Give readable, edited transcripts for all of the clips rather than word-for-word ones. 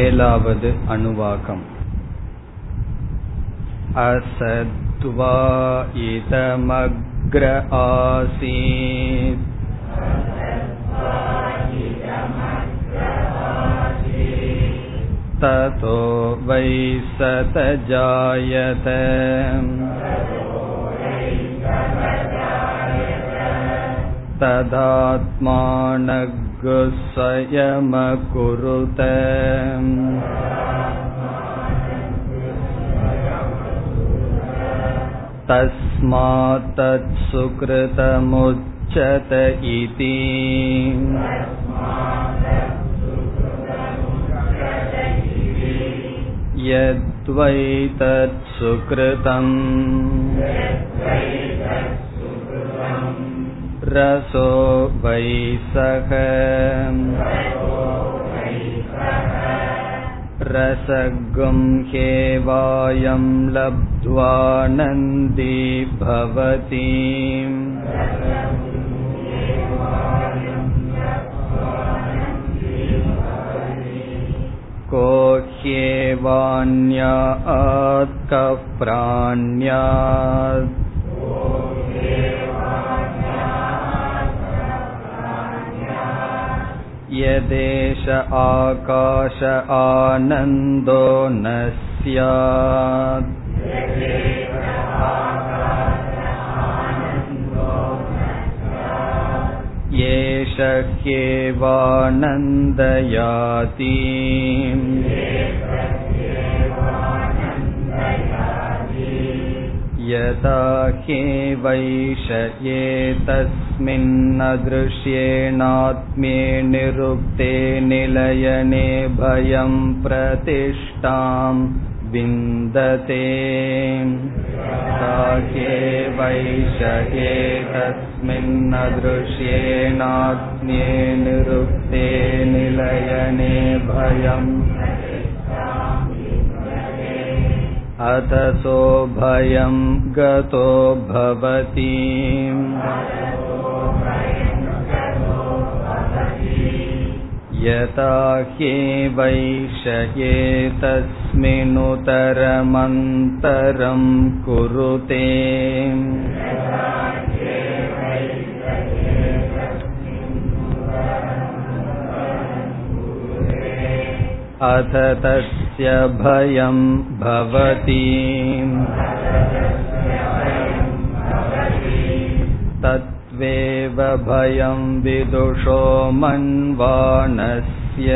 ஏழாவது அணுவாகம். அசத்வா இதமக்ர ஆசீத் ததோ வை சத ஜாயத. யத்வைதத்சுக்ருதம் ரசோ வை சக ரசகம் ஹேவாயம் லப்த்வானந்தி பவதி. கோஹ்யேவான்யாத் கப்ராண்யாத் யதேஷ ஆகாஷ ஆனந்தோ ந ஸ்யாத். ஏஷ கேவானந்தயாதி. யதா கேவைஷ ஏதஸ்மின் அத்ருஷ்யேநாத்மே நிருக்தே நிலயனே பயம் பிரதிஷ்டாம் விந்ததே. ேதஸ்மிருஷ்யேநாத்மே நிருக்தே நிலயனே பயம் அதசோ பயம் கதோ பவதி. யதா ஹேவைஷயே தஸ்மினுதரமந்தரம் குருதே. அத தஸ்ய பயம் பவதி தத்வேவ பயம் விதுஷோ மன்வானஸ்ய.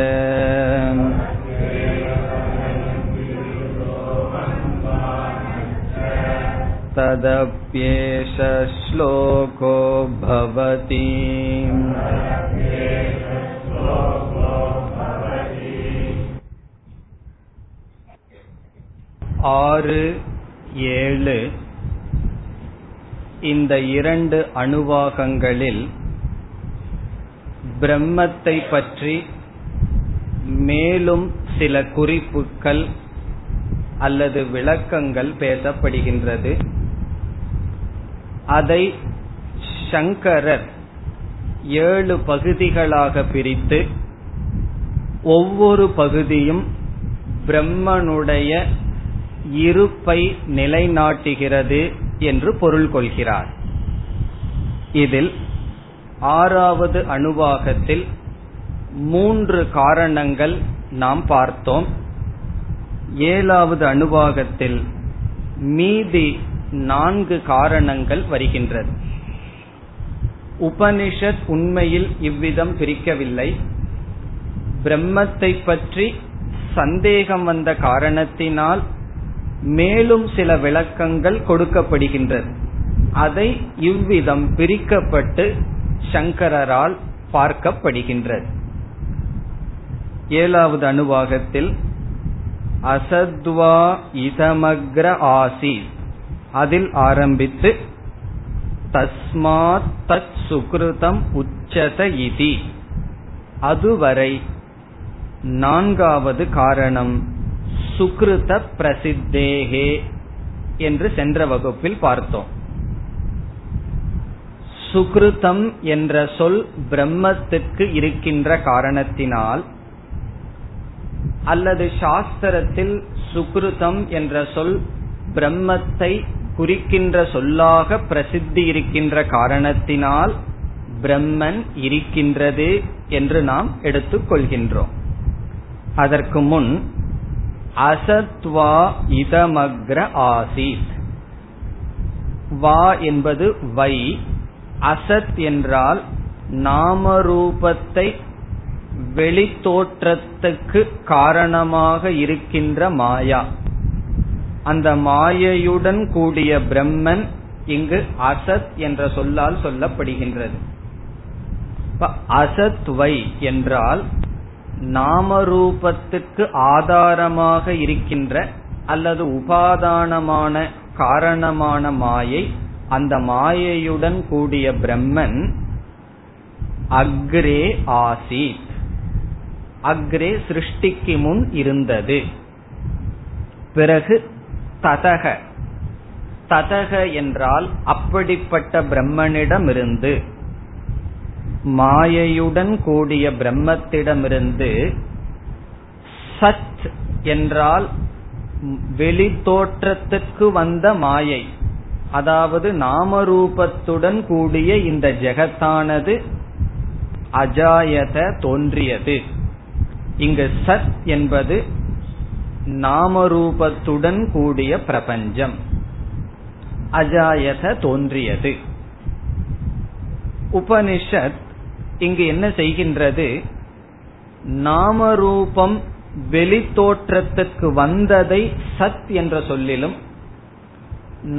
ததப்யேஷ ஸ்லோகோ பவதி. ஆறு ஏழு இந்த இரண்டு அணுவாகங்களில் பிரம்மத்தை பற்றி மேலும் சில குறிப்புகள் அல்லது விளக்கங்கள் பேசப்படுகின்றது. அதை சங்கரர் 7 பகுதிகளாக பிரித்து ஒவ்வொரு பகுதியும் பிரம்மனுடைய இருப்பை நிலைநாட்டுகிறது என்று பொருள் கொள்கிறார். இதில் ஆறாவது அணுவாகத்தில் 3 காரணங்கள் நாம் பார்த்தோம். ஏழாவது அணுவாகத்தில் மீதி 4 காரணங்கள் வருகின்றது. உபனிஷத் உண்மையில் இவ்விதம் பிரிக்கவில்லை. பிரம்மத்தை பற்றி சந்தேகம் வந்த காரணத்தினால் மேலும் சில விளக்கங்கள் கொடுக்கப்படுகின்றது. அதை இவ்விதம் பிரிக்கப்பட்டு சங்கரரால் பார்க்கப்படுகின்றது. ஏழாவது அணுவாகத்தில் அசத்வா இதமக்ர ஆசி அதில் ஆரம்பித்து தஸ்மாத் தத் சுக்ருதம் உச்சத இதி அதுவரை 4வது காரணம் சுக்ருத பிரசித்தேகே என்று சென்ற வகுப்பில் பார்த்தோம். சுக்ருதம் என்ற சொல் பிரம்மத்திற்கு இருக்கின்ற காரணத்தினால் அல்லது சாஸ்திரத்தில் சுக்ருதம் என்ற சொல் பிரம்மத்தை குறிக்கின்ற சொல்லாக பிரசித்தி இருக்கின்ற காரணத்தினால் பிரம்மன் இருக்கின்றது என்று நாம் எடுத்துக்கொள்கின்றோம். அதற்கு முன் அசத்வா இதமக்ர ஆசீத், வா என்பது வை, அசத் என்றால் நாமரூபத்தை வெளித்தோற்றத்துக்கு காரணமாக இருக்கின்ற மாயா, அந்த மாயையுடன் கூடிய பிரம்மன் இங்கு அசத் என்ற சொல்லால் சொல்லப்படுகின்றது. அசத்வை என்றால் நாமரூபத்துக்கு ஆதாரமாக இருக்கின்ற அல்லது உபாதானமான காரணமான மாயை, அந்த மாயையுடன் கூடிய பிரம்மன் அக்ரே ஆசீத், அக்ரே சிருஷ்டிக்கு முன் இருந்தது. பிறகு ததக, ததக என்றால் அப்படிப்பட்ட பிரம்மனிடமிருந்து, மாயையுடன் கூடிய பிரம்மத்திடமிருந்து, சத் என்றால் வெளித்தோற்றத்துக்கு வந்த மாயை, அதாவது நாமரூபத்துடன் கூடிய இந்த ஜெகத்தானது அஜாயத தோன்றியது. இங்கு சத் என்பது நாமரூபத்துடன் கூடிய பிரபஞ்சம், அஜாயத தோன்றியது. உபனிஷத் இங்கு என்ன செய்கின்றது? நாமரூபம் வெளித்தோற்றத்துக்கு வந்ததை சத் என்ற சொல்லிலும்,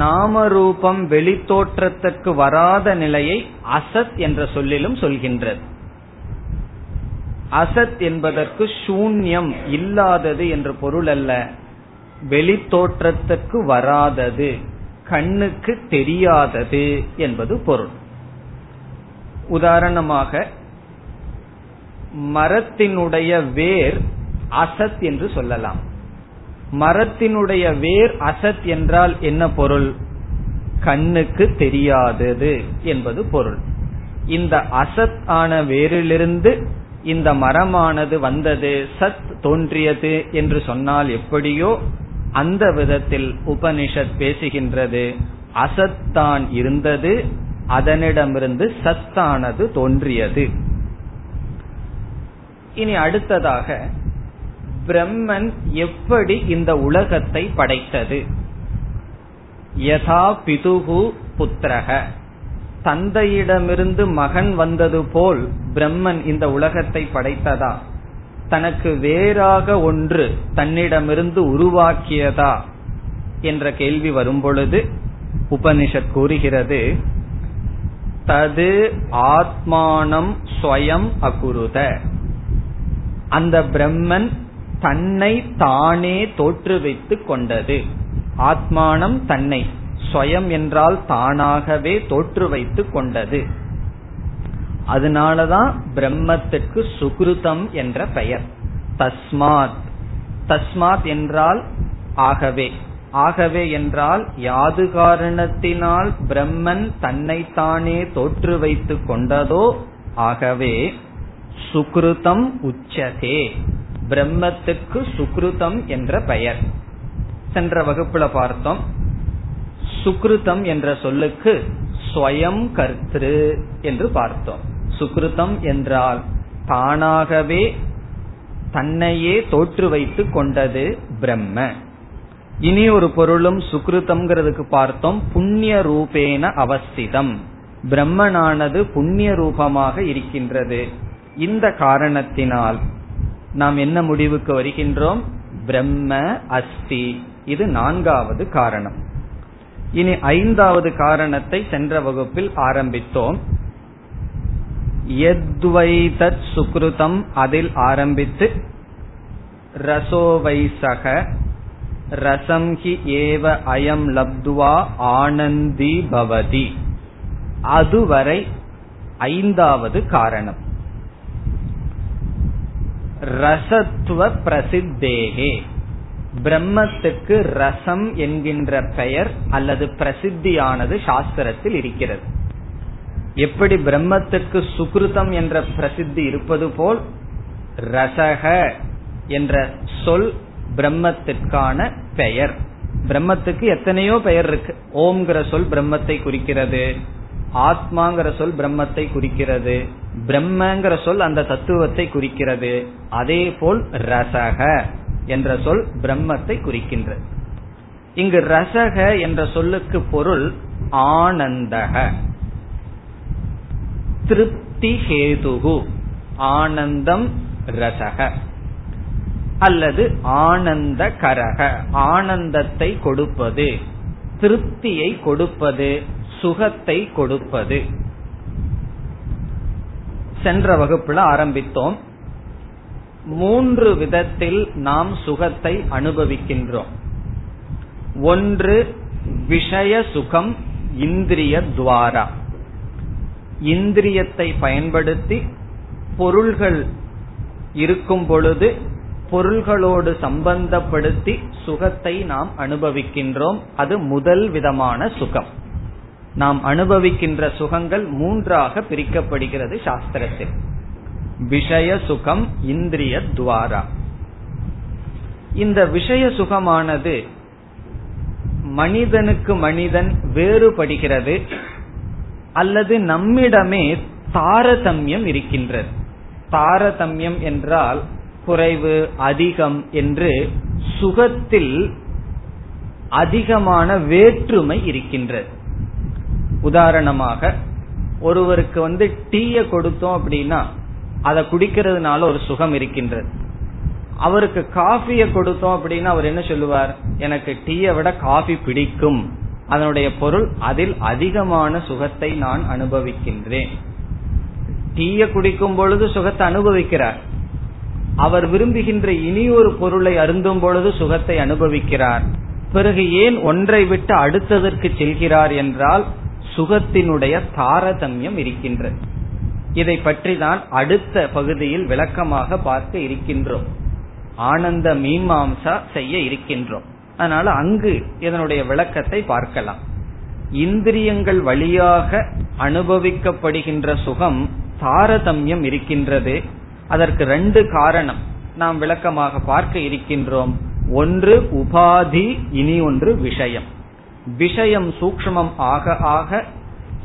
நாமரூபம் வெளித்தோற்றத்துக்கு வராத நிலையை அசத் என்ற சொல்லிலும் சொல்கின்றது. அசத் என்பதற்கு சூன்யம், இல்லாதது என்று பொருள் அல்ல, வெளித்தோற்றத்துக்கு வராதது, கண்ணுக்கு தெரியாதது என்பது பொருள். உதாரணமாக மரத்தினுடைய வேர் அசத் என்று சொல்லலாம். மரத்தினுடைய வேர் அசத் என்றால் என்ன பொருள்? கண்ணுக்கு தெரியாதது என்பது பொருள். இந்த அசத் ஆன வேரிலிருந்து இந்த மரமானது வந்தது, சத் தோன்றியது என்று சொன்னால் எப்படியோ அந்த விதத்தில் உபனிஷத் பேசுகின்றது. அசத் தான் இருந்தது, அதனிடமிருந்து சத்தானது தோன்றியது. இனி அடுத்ததாக பிரம்மன் எப்படி இந்த உலகத்தை படைத்தது? யதா பிதுஹு புத்ரஹ, தந்தையிடமிருந்து மகன் வந்தது போல் பிரம்மன் இந்த உலகத்தை படைத்ததா? தனக்கு வேறாக ஒன்று தன்னிடமிருந்து உருவாக்கியதா என்ற கேள்வி வரும்பொழுது உபனிஷத் கூறுகிறது, தது ஆத்மானம் ஸ்வயம் அகுருத, அந்த பிரம்மன் தன்னை தானே தோற்றுவித்துக் கொண்டது. ஆத்மானம் தன்னை, ஸ்வயம் என்றால் தானாகவே தோற்று வைத்துக் கொண்டது. அதனாலதான் பிரம்மத்துக்கு சுக்ருதம் என்ற பெயர். தஸ்மாத், தஸ்மாத் என்றால் ஆகவே, ஆகவே என்றால் யாது காரணத்தினால் பிரம்மன் தன்னைத்தானே தோற்று வைத்துக் கொண்டதோ ஆகவே சுக்ருதம் உச்சதே, பிரம்மத்துக்கு சுக்ருதம் என்ற பெயர். சென்ற வகுப்புல பார்த்தோம், சுக்ருதம் என்ற சொல்லுக்கு ஸ்வயம் கர்த்ரு என்று பார்த்தோம். சுக்ருதம் என்றால் தானாகவே தன்னையே தோற்று வைத்துக் கொண்டது பிரம்ம. இனி ஒரு பொருளும் சுக்ருதம்ங்கிறதுக்கு பார்த்தோம், புண்ணிய ரூபேன அவஸ்திதம், பிரம்மனானது புண்ணிய ரூபமாக இருக்கின்றது. இந்த காரணத்தினால் நாம் என்ன முடிவுக்கு வருகின்றோம்? பிரம்ம அஸ்தி. இது நான்காவது காரணம். இனி ஐந்தாவது காரணத்தை சென்ற வகுப்பில் ஆரம்பித்தோம். யத்வை தத் சுக்ருதம், அதில் ஆரம்பித்து ரசோவை சக, ரசம் ஹி ஏவ அயம் லப்துவா ஆனந்தி பவதி, அதுவரை ஐந்தாவது காரணம். ரசத்துவ பிரசித்தேகே, பிரம்மத்துக்கு ரசம் என்கின்ற பெயர் அல்லது பிரசித்தியானது சாஸ்திரத்தில் இருக்கிறது. எப்படி பிரம்மத்துக்கு சுக்ருதம் என்ற பிரசித்தி இருப்பது போல் ரசக என்ற சொல் பிரம்மத்திற்கான பெயர். பிரம்மத்துக்கு எத்தனையோ பெயர் இருக்கு. ஓம்ங்கிற சொல் பிரம்மத்தை குறிக்கிறது, ஆத்மாங்கிற சொல் பிரம்மத்தை குறிக்கிறது, பிரம்மங்கிற சொல் அந்த தத்துவத்தை குறிக்கிறது. அதே போல் ரசக என்ற சொல் பிரம்மத்தை குறிக்கின்றது. இங்கு ரசக என்ற சொல்லுக்கு பொருள் ஆனந்தக, திருப்தி ஹேதுகு, ஆனந்தம் ரசக அல்லது ஆனந்த கரக, ஆனந்தத்தை கொடுப்பது, திருப்தியை கொடுப்பது, சுகத்தை கொடுப்பது. சென்ற வகுப்புல ஆரம்பித்தோம். மூன்று விதத்தில் நாம் சுகத்தை அனுபவிக்கின்றோம். ஒன்று விஷய சுகம், இந்திரிய துவாரா, இந்திரியத்தை பயன்படுத்தி பொருள்கள் இருக்கும் பொழுது பொருள்களோடு சம்பந்தப்படுத்தி சுகத்தை நாம் அனுபவிக்கின்றோம். அது முதல் விதமான சுகம். நாம் அனுபவிக்கின்ற சுகங்கள் மூன்றாக பிரிக்கப்படுகிறது சாஸ்திரத்தில். விஷய சுகம், இந்திரிய துவாரா. இந்த விஷய சுகமானது மனிதனுக்கு மனிதன் வேறுபடுகிறது அல்லது நம்மிடமே தாரதமியம் இருக்கின்றது. தாரதமியம் என்றால் குறைவு, அதிகம் என்று சுகத்தில் அதிகமான வேற்றுமை இருக்கின்றது. உதாரணமாக ஒருவருக்கு டீயை கொடுத்தோம் அப்படின்னா அதை குடிக்கிறதுனால ஒரு சுகம் இருக்கின்றது. அவருக்கு காஃபியை கொடுத்தோம் அப்படின்னா அவர் என்ன சொல்லுவார், எனக்கு டீயை விட காஃபி பிடிக்கும், அதனுடைய பொருள் அதில் அதிகமான சுகத்தை நான் அனுபவிக்கின்றேன். டீயை குடிக்கும் பொழுது சுகத்தை அனுபவிக்கிறார். அவர் விரும்புகின்ற இனி ஒரு பொருளை அருந்தும் பொழுது சுகத்தை அனுபவிக்கிறார். பிறகு ஏன் ஒன்றை விட்டு அடுத்ததற்கு செல்கிறார் என்றால் சுகத்தினுடைய தாரதமியம் இருக்கின்றது. இதை பற்றி தான் அடுத்த பகுதியில் விளக்கமாக பார்க்க இருக்கின்றோம். ஆனந்த மீமாம்சா செய்ய இருக்கின்றோம். அதனால அங்கு இதனுடைய விளக்கத்தை பார்க்கலாம். இந்திரியங்கள் வழியாக அனுபவிக்கப்படுகின்ற சுகம் தாரதமியம் இருக்கின்றது. அதற்கு ரெண்டு காரணம் நாம் விளக்கமாக பார்க்க இருக்கின்றோம். ஒன்று உபாதி, இனி ஒன்று விஷயம். விஷயம் சூக்ஷ்மம் ஆக ஆக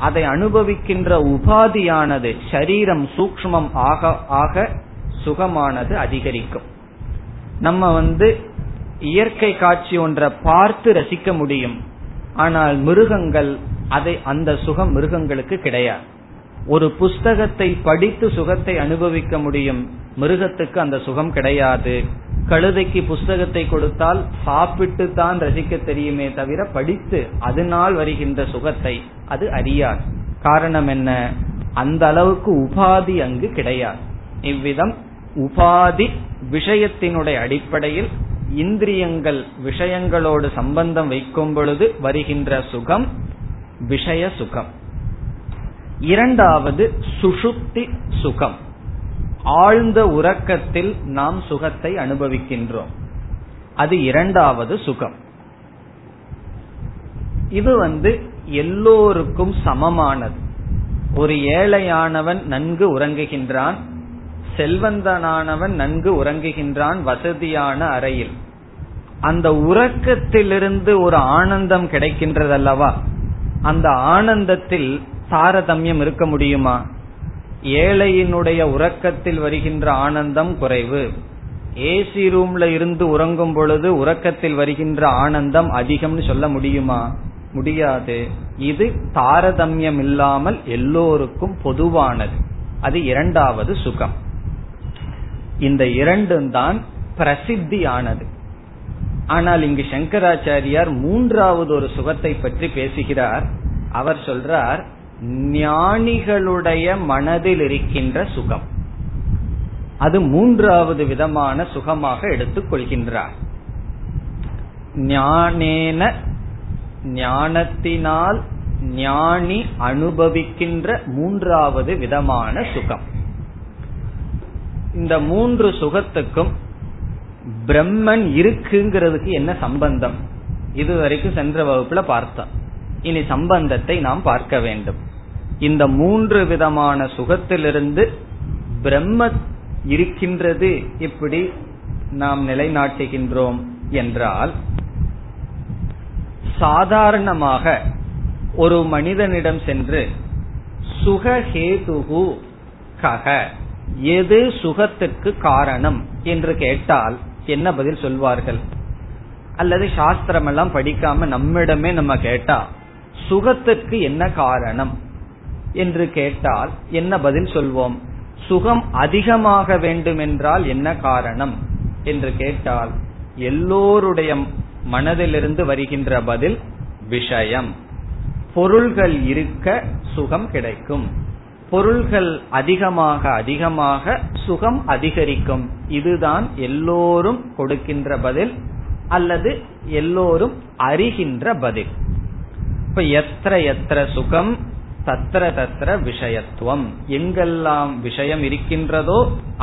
அதை அனுபவிக்கின்ற உபாதியானது, சரீரம் சூக்ஷ்மம் ஆக ஆக சுகமானது அதிகரிக்கும். நம்ம இயற்கை காட்சி ஒன்றை பார்த்து ரசிக்க முடியும். ஆனால் மிருகங்கள் அதை, அந்த சுகம் மிருகங்களுக்கு கிடையாது. ஒரு புஸ்தகத்தை படித்து சுகத்தை அனுபவிக்க முடியும், மிருகத்துக்கு அந்த சுகம் கிடையாது. கழுதைக்கு புஸ்தகத்தை கொடுத்தால் சாப்பிட்டு தான் ரசிக்க தெரியுமே தவிர படித்து அதனால் வருகின்ற சுகத்தை அது அறியாது. காரணம் என்ன, அந்த அளவுக்கு உபாதி அங்கு கிடையாது. இவ்விதம் உபாதி விஷயத்தினுடைய அடிப்படையில் இந்திரியங்கள் விஷயங்களோடு சம்பந்தம் வைக்கும் பொழுது வருகின்ற சுகம் விஷய சுகம். இரண்டாவது சுஷுப்தி சுகம், ஆழ்ந்த உறக்கத்தில் நாம் சுகத்தை அனுபவிக்கின்றோம். அது இரண்டாவது சுகம். இது எல்லோருக்கும் சமமானது. ஒரு ஏழையானவன் நன்கு உறங்குகின்றான், செல்வந்தனானவன் நன்கு உறங்குகின்றான் வசதியான அறையில். அந்த உறக்கத்திலிருந்து ஒரு ஆனந்தம் கிடைக்கின்றது அல்லவா? அந்த ஆனந்தத்தில் தாரதமியம் இருக்க முடியுமா? ஏழையினுடைய உறக்கத்தில் வருகின்ற ஆனந்தம் குறைவு, ஏசி ரூம்ல இருந்து உறங்கும் பொழுது உறக்கத்தில் வருகின்ற ஆனந்தம் அதிகம்னு சொல்ல முடியுமா? முடியாது. இது தாரதமியம் இல்லாமல் எல்லோருக்கும் பொதுவானது. அது இரண்டாவது சுகம். இந்த இரண்டும் தான் பிரசித்தியானது. ஆனால் இங்கு சங்கராச்சாரியார் மூன்றாவது ஒரு சுகத்தை பற்றி பேசுகிறார். அவர் சொல்றார், ஞானிகளுடைய மனதில் இருக்கின்ற சுகம். அது மூன்றாவது விதமான சுகமாக எடுத்துக் கொள்கின்றார். ஞானேன, ஞானத்தினால் ஞானி அனுபவிக்கின்ற மூன்றாவது விதமான சுகம். இந்த மூன்று சுகத்துக்கும் பிரம்மன் இருக்குங்கிறதுக்கு என்ன சம்பந்தம்? இதுவரைக்கும் சென்ற வகுப்புல பார்த்தோம். இனி சம்பந்தத்தை நாம் பார்க்க வேண்டும். இந்த மூன்று விதமான சுகத்திலிருந்து பிரம்மம் இருக்கின்றது, இப்படி நாம் நிலைநாட்டுகின்றோம் என்றால், சாதாரணமாக ஒரு மனிதனிடம் சென்று சுகஹேதுகு கக, எது சுகத்துக்கு காரணம் என்று கேட்டால் என்ன பதில் சொல்வார்கள்? அல்லது சாஸ்திரம் எல்லாம் படிக்காம நம்மிடமே நம்ம கேட்டா சுகத்துக்கு என்ன காரணம் என்று கேட்டால் என்ன பதில் சொல்வோம்? சுகம் அதிகமாக வேண்டும் என்றால் என்ன காரணம் என்று கேட்டால் எல்லோருடைய மனதிலிருந்து வருகின்ற பதில் விஷயம். பொருள்கள் இருக்க சுகம் கிடைக்கும், பொருள்கள் அதிகமாக அதிகமாக சுகம் அதிகரிக்கும். இதுதான் எல்லோரும் கொடுக்கின்ற பதில் அல்லது எல்லோரும் அறிகின்ற பதில். இப்ப எத்திர எத்திர சுகம் தத்திர தத்திர விஷயத்துவம், எங்கெல்லாம் விஷயம் இருக்கின்றதோ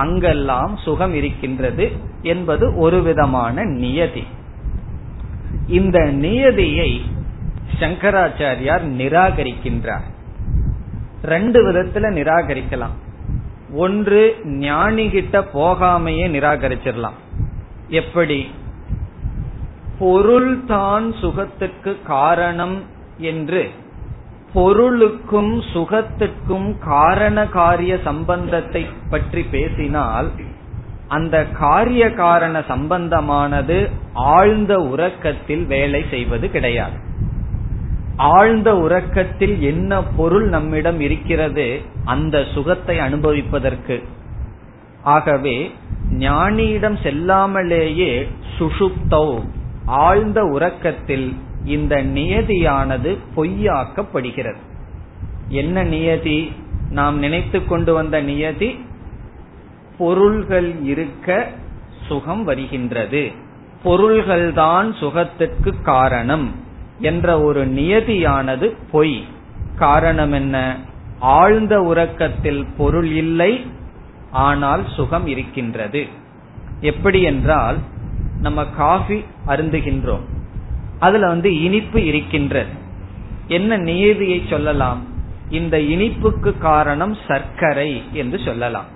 அங்கெல்லாம் சுகம் இருக்கின்றது என்பது ஒரு விதமான நியதி. இந்த நியதியை சங்கராச்சாரியார் நிராகரிக்கின்றார். ரெண்டு விதத்துல நிராகரிக்கலாம். ஒன்று, ஞானிகிட்ட போகாமையே நிராகரிச்சிடலாம். எப்படி? பொருள்தான் சுகத்துக்கு காரணம் என்று, பொருளுக்கும் சுகத்துக்கும் காரண காரிய சம்பந்தத்தை பற்றி பேசினால் அந்த காரிய காரண சம்பந்தமானது ஆழ்ந்த உறக்கத்தில் வேலை செய்வது கிடையாது. ஆழ்ந்த உறக்கத்தில் என்ன பொருள் நம்மிடம் இருக்கிறது, அந்த சுகத்தை அனுபவிப்பதற்கு. ஆகவே ஞானியிடம் செல்லாமலேயே சுஷுப்தோ ஆழ்ந்த உறக்கத்தில் இந்த நியதியானது பொய்யாக்கப்படுகிறது. என்ன நியதி? நாம் நினைத்து கொண்டு வந்த நியதி, பொருள்கள் இருக்க சுகம் வருகின்றது, பொருள்கள்தான் சுகத்திற்கு காரணம் என்ற ஒரு நியதியானது பொய். காரணம் என்ன? ஆழ்ந்த உறக்கத்தில் பொருள் இல்லை, ஆனால் சுகம் இருக்கின்றது. எப்படி என்றால், நம்ம காஃபி அருந்துகின்றோம், அதுல இனிப்பு இருக்கின்றது. என்ன நியதியை சொல்லலாம்? இந்த இனிப்புக்கு காரணம் சர்க்கரை என்று சொல்லலாம்.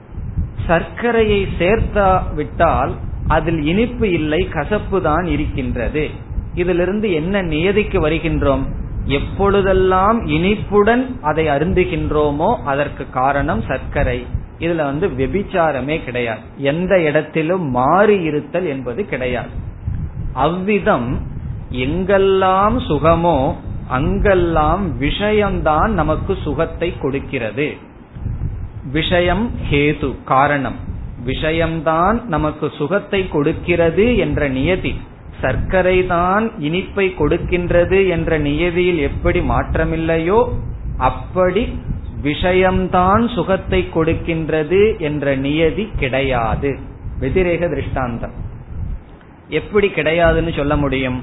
சர்க்கரையை சேர்த்தா விட்டால் அதில் இனிப்பு இல்லை, கசப்பு தான் இருக்கின்றது. இதிலிருந்து என்ன நியதிக்கு வருகின்றோம்? எப்பொழுதெல்லாம் இனிப்புடன் அதை அருந்துகின்றோமோ அதற்கு காரணம் சர்க்கரை. இதுல விபச்சாரமே கிடையாது, எந்த இடத்திலும் மாறி இருத்தல் என்பது கிடையாது. அவ்விதம் எங்கெல்லாம் சுகமோ அங்கெல்லாம் விஷயம்தான் நமக்கு சுகத்தை கொடுக்கிறது. விஷயம் ஹேது காரணம், விஷயம்தான் நமக்கு சுகத்தை கொடுக்கிறது என்ற நியதி, சர்க்கரை தான் இனிப்பை கொடுக்கின்றது என்ற நியதியில் எப்படி மாற்றமில்லையோ அப்படி விஷயம்தான் சுகத்தை கொடுக்கின்றது என்ற நியதி கிடையாது. வெதிரேக திருஷ்டாந்தம். எப்படி கிடையாதுன்னு சொல்ல முடியும்?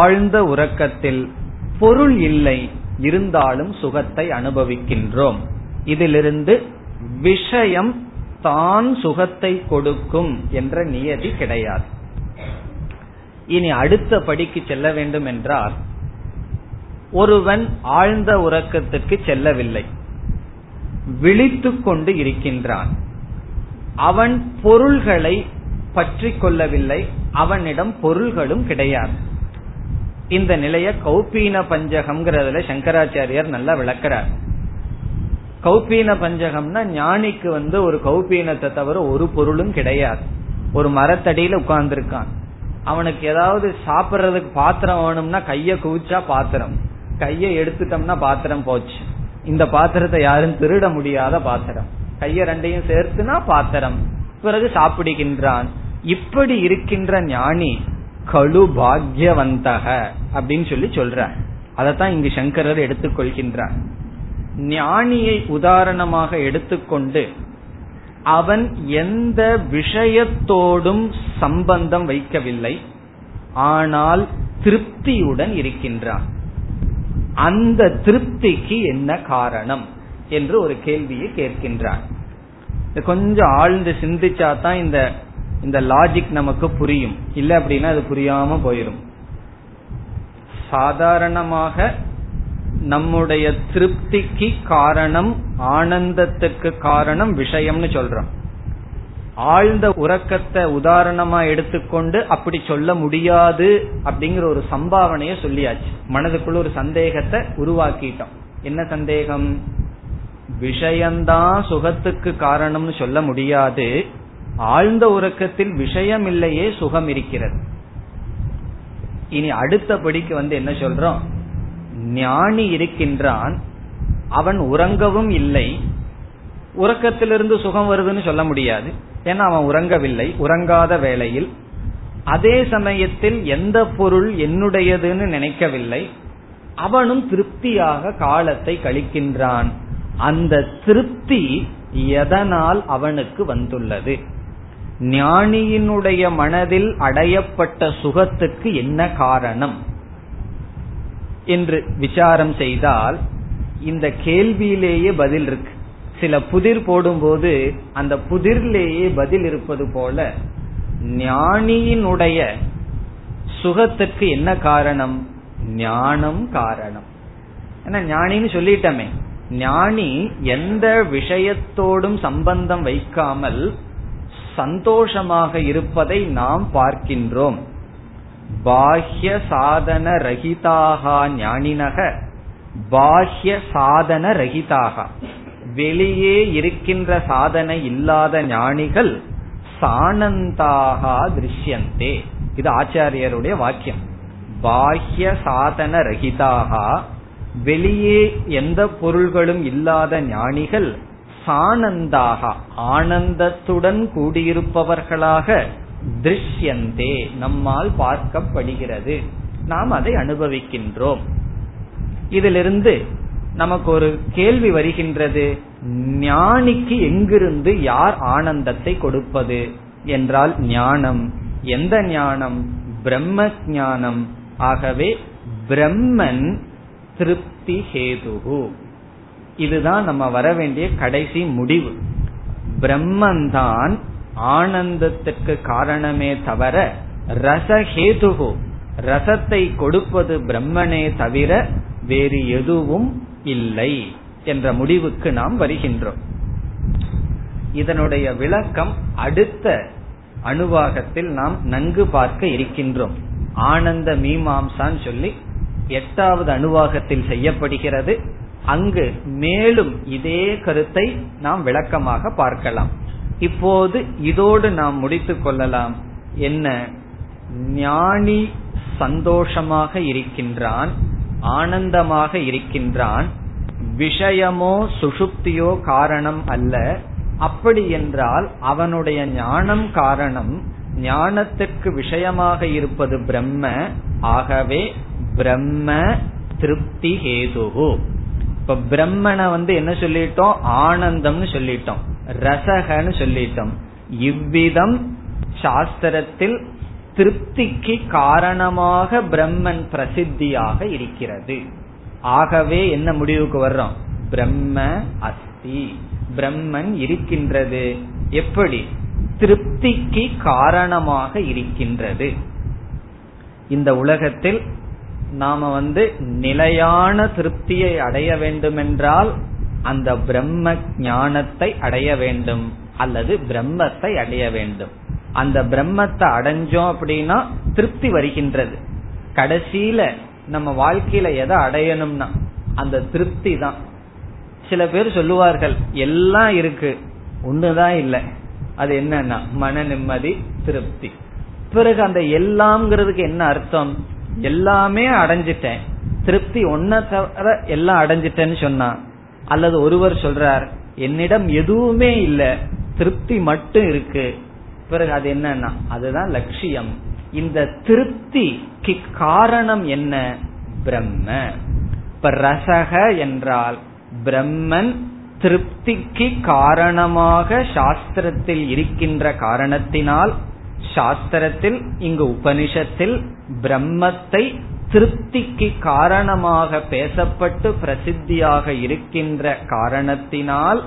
ஆழ்ந்த உறக்கத்தில் பொருள் இல்லை, இருந்தாலும் சுகத்தை அனுபவிக்கின்றோம். இதிலிருந்து விஷயம் தான் சுகத்தை கொடுக்கும் என்ற நியதி கிடையாது. இனி அடுத்த படிக்கு செல்ல வேண்டும் என்றால், ஒருவன் ஆழ்ந்த உறக்கத்துக்கு செல்லவில்லை, விழித்து கொண்டு இருக்கின்றான், அவன் பொருள்களை பற்றி கொள்ளவில்லை, அவனிடம் பொருள்களும் கிடையாது. இந்த நிலைய கௌபீன பஞ்சகம்ங்கிறதுல சங்கராச்சாரியார் நல்லா விளக்கிறார். கௌபீன பஞ்சகம்னா ஞானிக்கு ஒரு கௌபீனத்தை தவிர ஒரு பொருளும் கிடையாது. ஒரு மரத்தடியில உட்கார்ந்துருக்கான், அவனுக்கு ஏதாவது சாப்பிட்றதுக்கு பாத்திரம் வேணும்னா கைய குவிச்சா பாத்திரம், கைய எடுத்துட்டோம்னா பாத்திரம் போச்சு. இந்த பாத்திரத்தை யாரும் திருட முடியாத பாத்திரம், கைய ரெண்டையும் சேர்த்துனா பாத்திரம், பிறகு சாப்பிடுகின்றான். இப்படி இருக்கின்ற ஞானி கழு பாக்யவந்தக அப்படின்னு சொல்றார். அதத்தான் இங்கு சங்கரர் எடுத்துக்கொள்கின்றார். ஞானியை உதாரணமாக எடுத்துக்கொண்டு அவன் எந்த விஷயத்தோடும் சம்பந்தம் வைக்கவில்லை, ஆனால் திருப்தியுடன் இருக்கின்றான். அந்த திருப்திக்கு என்ன காரணம் என்று ஒரு கேள்வியை கேட்கின்றான். கொஞ்சம் ஆழ்ந்து சிந்திச்சாதான் இந்த லாஜிக் நமக்கு புரியும். இல்ல அப்படின்னா அது புரியாம போயிடும். சாதாரணமாக நம்முடைய திருப்திக்கு காரணம், ஆனந்தத்துக்கு காரணம் விஷயம்னு சொல்றோம். ஆழ்ந்த உறக்கத்தை உதாரணமா எடுத்துக்கொண்டு அப்படி சொல்ல முடியாது அப்படிங்கிற ஒரு சம்பாவனைய சொல்லியாச்சு. மனதுக்குள்ள ஒரு சந்தேகத்தை உருவாக்கிட்டோம். என்ன சந்தேகம்? விஷயம்தான் சுகத்துக்கு காரணம்னு சொல்ல முடியாது, ஆழ்ந்த உறக்கத்தில் விஷயம் இல்லையே சுகம் இருக்கிறது. இனி அடுத்தபடிக்கு வந்து என்ன சொல்றோம்? ஞானி இருக்கின்றான், அவன் உறங்கவும் இல்லை, உறக்கத்திலிருந்து சுகம் வருதுன்னு சொல்ல முடியாது, ஏன்னா அவன் உறங்கவில்லை. உறங்காத வேளையில் அதே சமயத்தில் எந்த பொருள் என்னுடையதுன்னு நினைக்கவில்லை, அவனும் திருப்தியாக காலத்தை கழிக்கின்றான். அந்த திருப்தி எதனால் அவனுக்கு வந்துள்ளது? ஞானியினுடைய மனதில் அடையப்பட்ட சுகத்துக்கு என்ன காரணம் என்று விசாரம் செய்தால் இந்த கேள்வியிலேயே பதில் இருக்கு. சில புதிர் போடும்போது அந்த புதிரிலேயே பதில் இருப்பது போல, ஞானியினுடைய சுகத்துக்கு என்ன காரணம்? ஞானம் காரணம். ஏன்னா ஞானின்னு சொல்லிட்டமே, ஞானி எந்த விஷயத்தோடும் சம்பந்தம் வைக்காமல் சந்தோஷமாக இருப்பதை நாம் பார்க்கின்றோம். பாஹ்ய சாதன ரஹிதாகா ஞானினக பாஹ்ய சாதன ரஹிதாகா, வெளியே இருக்கின்ற சாதனை இல்லாத ஞானிகள் சானந்தாக திருஷ்யந்தே. இது ஆச்சாரியருடைய வாக்கியம். பாஹ்ய சாதன ரஹிதாக, வெளியே எந்த பொருள்களும் இல்லாத ஞானிகள் சானந்தாக, ஆனந்தத்துடன் கூடியிருப்பவர்களாக திருஷ்யந்தே, நம்மால் பார்க்கப்படுகிறது, நாம் அதை அனுபவிக்கின்றோம். இதிலிருந்து நமக்கு ஒரு கேள்வி வருகின்றது, ஞானிக்கு எங்கிருந்து யார் ஆனந்தத்தை கொடுப்பது என்றால் ஞானம். எந்த ஞானம்? பிரம்ம ஞானம். ஆகவே பிரம்மன் திருப்தி ஹேதுகு. இதுதான் நம்ம வர வேண்டிய கடைசி முடிவு. பிரம்மன்தான் ஆனந்தத்துக்கு காரணமே தவிர, ரசஹேதுகு ரசத்தை கொடுப்பது பிரம்மனே தவிர வேறு எதுவும் இல்லை என்ற முடிவுக்கு நாம் வருகின்றோம். இதனுடைய விளக்கம் அடுத்த அனுவாகத்தில் நாம் நன்கு பார்க்க இருக்கின்றோம். ஆனந்த மீமாம்சான்னு சொல்லி 8வது அனுவாகத்தில் செய்யப்படுகிறது. அங்கு மேலும் இதே கருத்தை நாம் விளக்கமாக பார்க்கலாம். இப்போது இதோடு நாம் முடித்து கொள்ளலாம். என்ன? ஞானி சந்தோஷமாக இருக்கின்றான், ஆனந்தமாக இருக்கின்றான், விஷயமோ சுஷுப்தியோ காரணம் அல்ல. அப்படி என்றால் அவனுடைய ஞானம் காரணம். ஞானத்துக்கு விஷயமாக இருப்பது பிரம்ம. ஆகவே பிரம்ம திருப்தி ஹேதுகு. இப்ப பிரம்மனை வந்து என்ன சொல்லிட்டோம்? ஆனந்தம்னு சொல்லிட்டோம், ரசகன்னு சொல்லிட்டோம். இவ்விதம் சாஸ்திரத்தில் திருப்திக்கு காரணமாக பிரம்மன் பிரசித்தியாக இருக்கிறது. ஆகவே என்ன முடிவுக்கு வர்றோம்? பிரம்ம அஸ்தி, பிரம்மன் இருக்கின்றது. எப்படி? திருப்திக்கு காரணமாக இருக்கின்றது. இந்த உலகத்தில் நாம வந்து நிலையான திருப்தியை அடைய வேண்டுமென்றால் அந்த பிரம்ம ஞானத்தை அடைய வேண்டும், அல்லது பிரம்மத்தை அடைய வேண்டும். அந்த பிரம்மத்தை அடைஞ்சோம் அப்படின்னா திருப்தி வருகின்றது. கடைசியில நம்ம வாழ்க்கையில எதை அடையணும்னா அந்த திருப்தி தான். சில பேர் சொல்லுவார்கள், எல்லாம் இருக்கு ஒண்ணுதான் இல்லை. அது என்னன்னா மன நிம்மதி, திருப்தி. பிறகு அந்த எல்லாம்ங்கிறதுக்கு என்ன அர்த்தம்? எல்லாமே அடைஞ்சிட்டேன், திருப்தி ஒன்ன தவிர எல்லாம் அடைஞ்சிட்டேன்னு சொன்னா. அல்லது ஒருவர் சொல்றார், என்னிடம் எதுவுமே இல்லை, திருப்தி மட்டும் இருக்கு. பிறகு அது என்னன்னா அதுதான் லட்சியம். இந்த திருப்திக்கு காரணம் என்ன? பிரம்ம. இப்ப ரசக என்றால் பிரம்மன் திருப்திக்கு காரணமாக சாஸ்திரத்தில் இருக்கின்ற காரணத்தினால், சாஸ்திரத்தில் இங்கு உபனிஷத்தில் பிரம்மத்தை திருப்திக்கு காரணமாக பேசப்பட்டு பிரசித்தியாக இருக்கின்ற காரணத்தினால்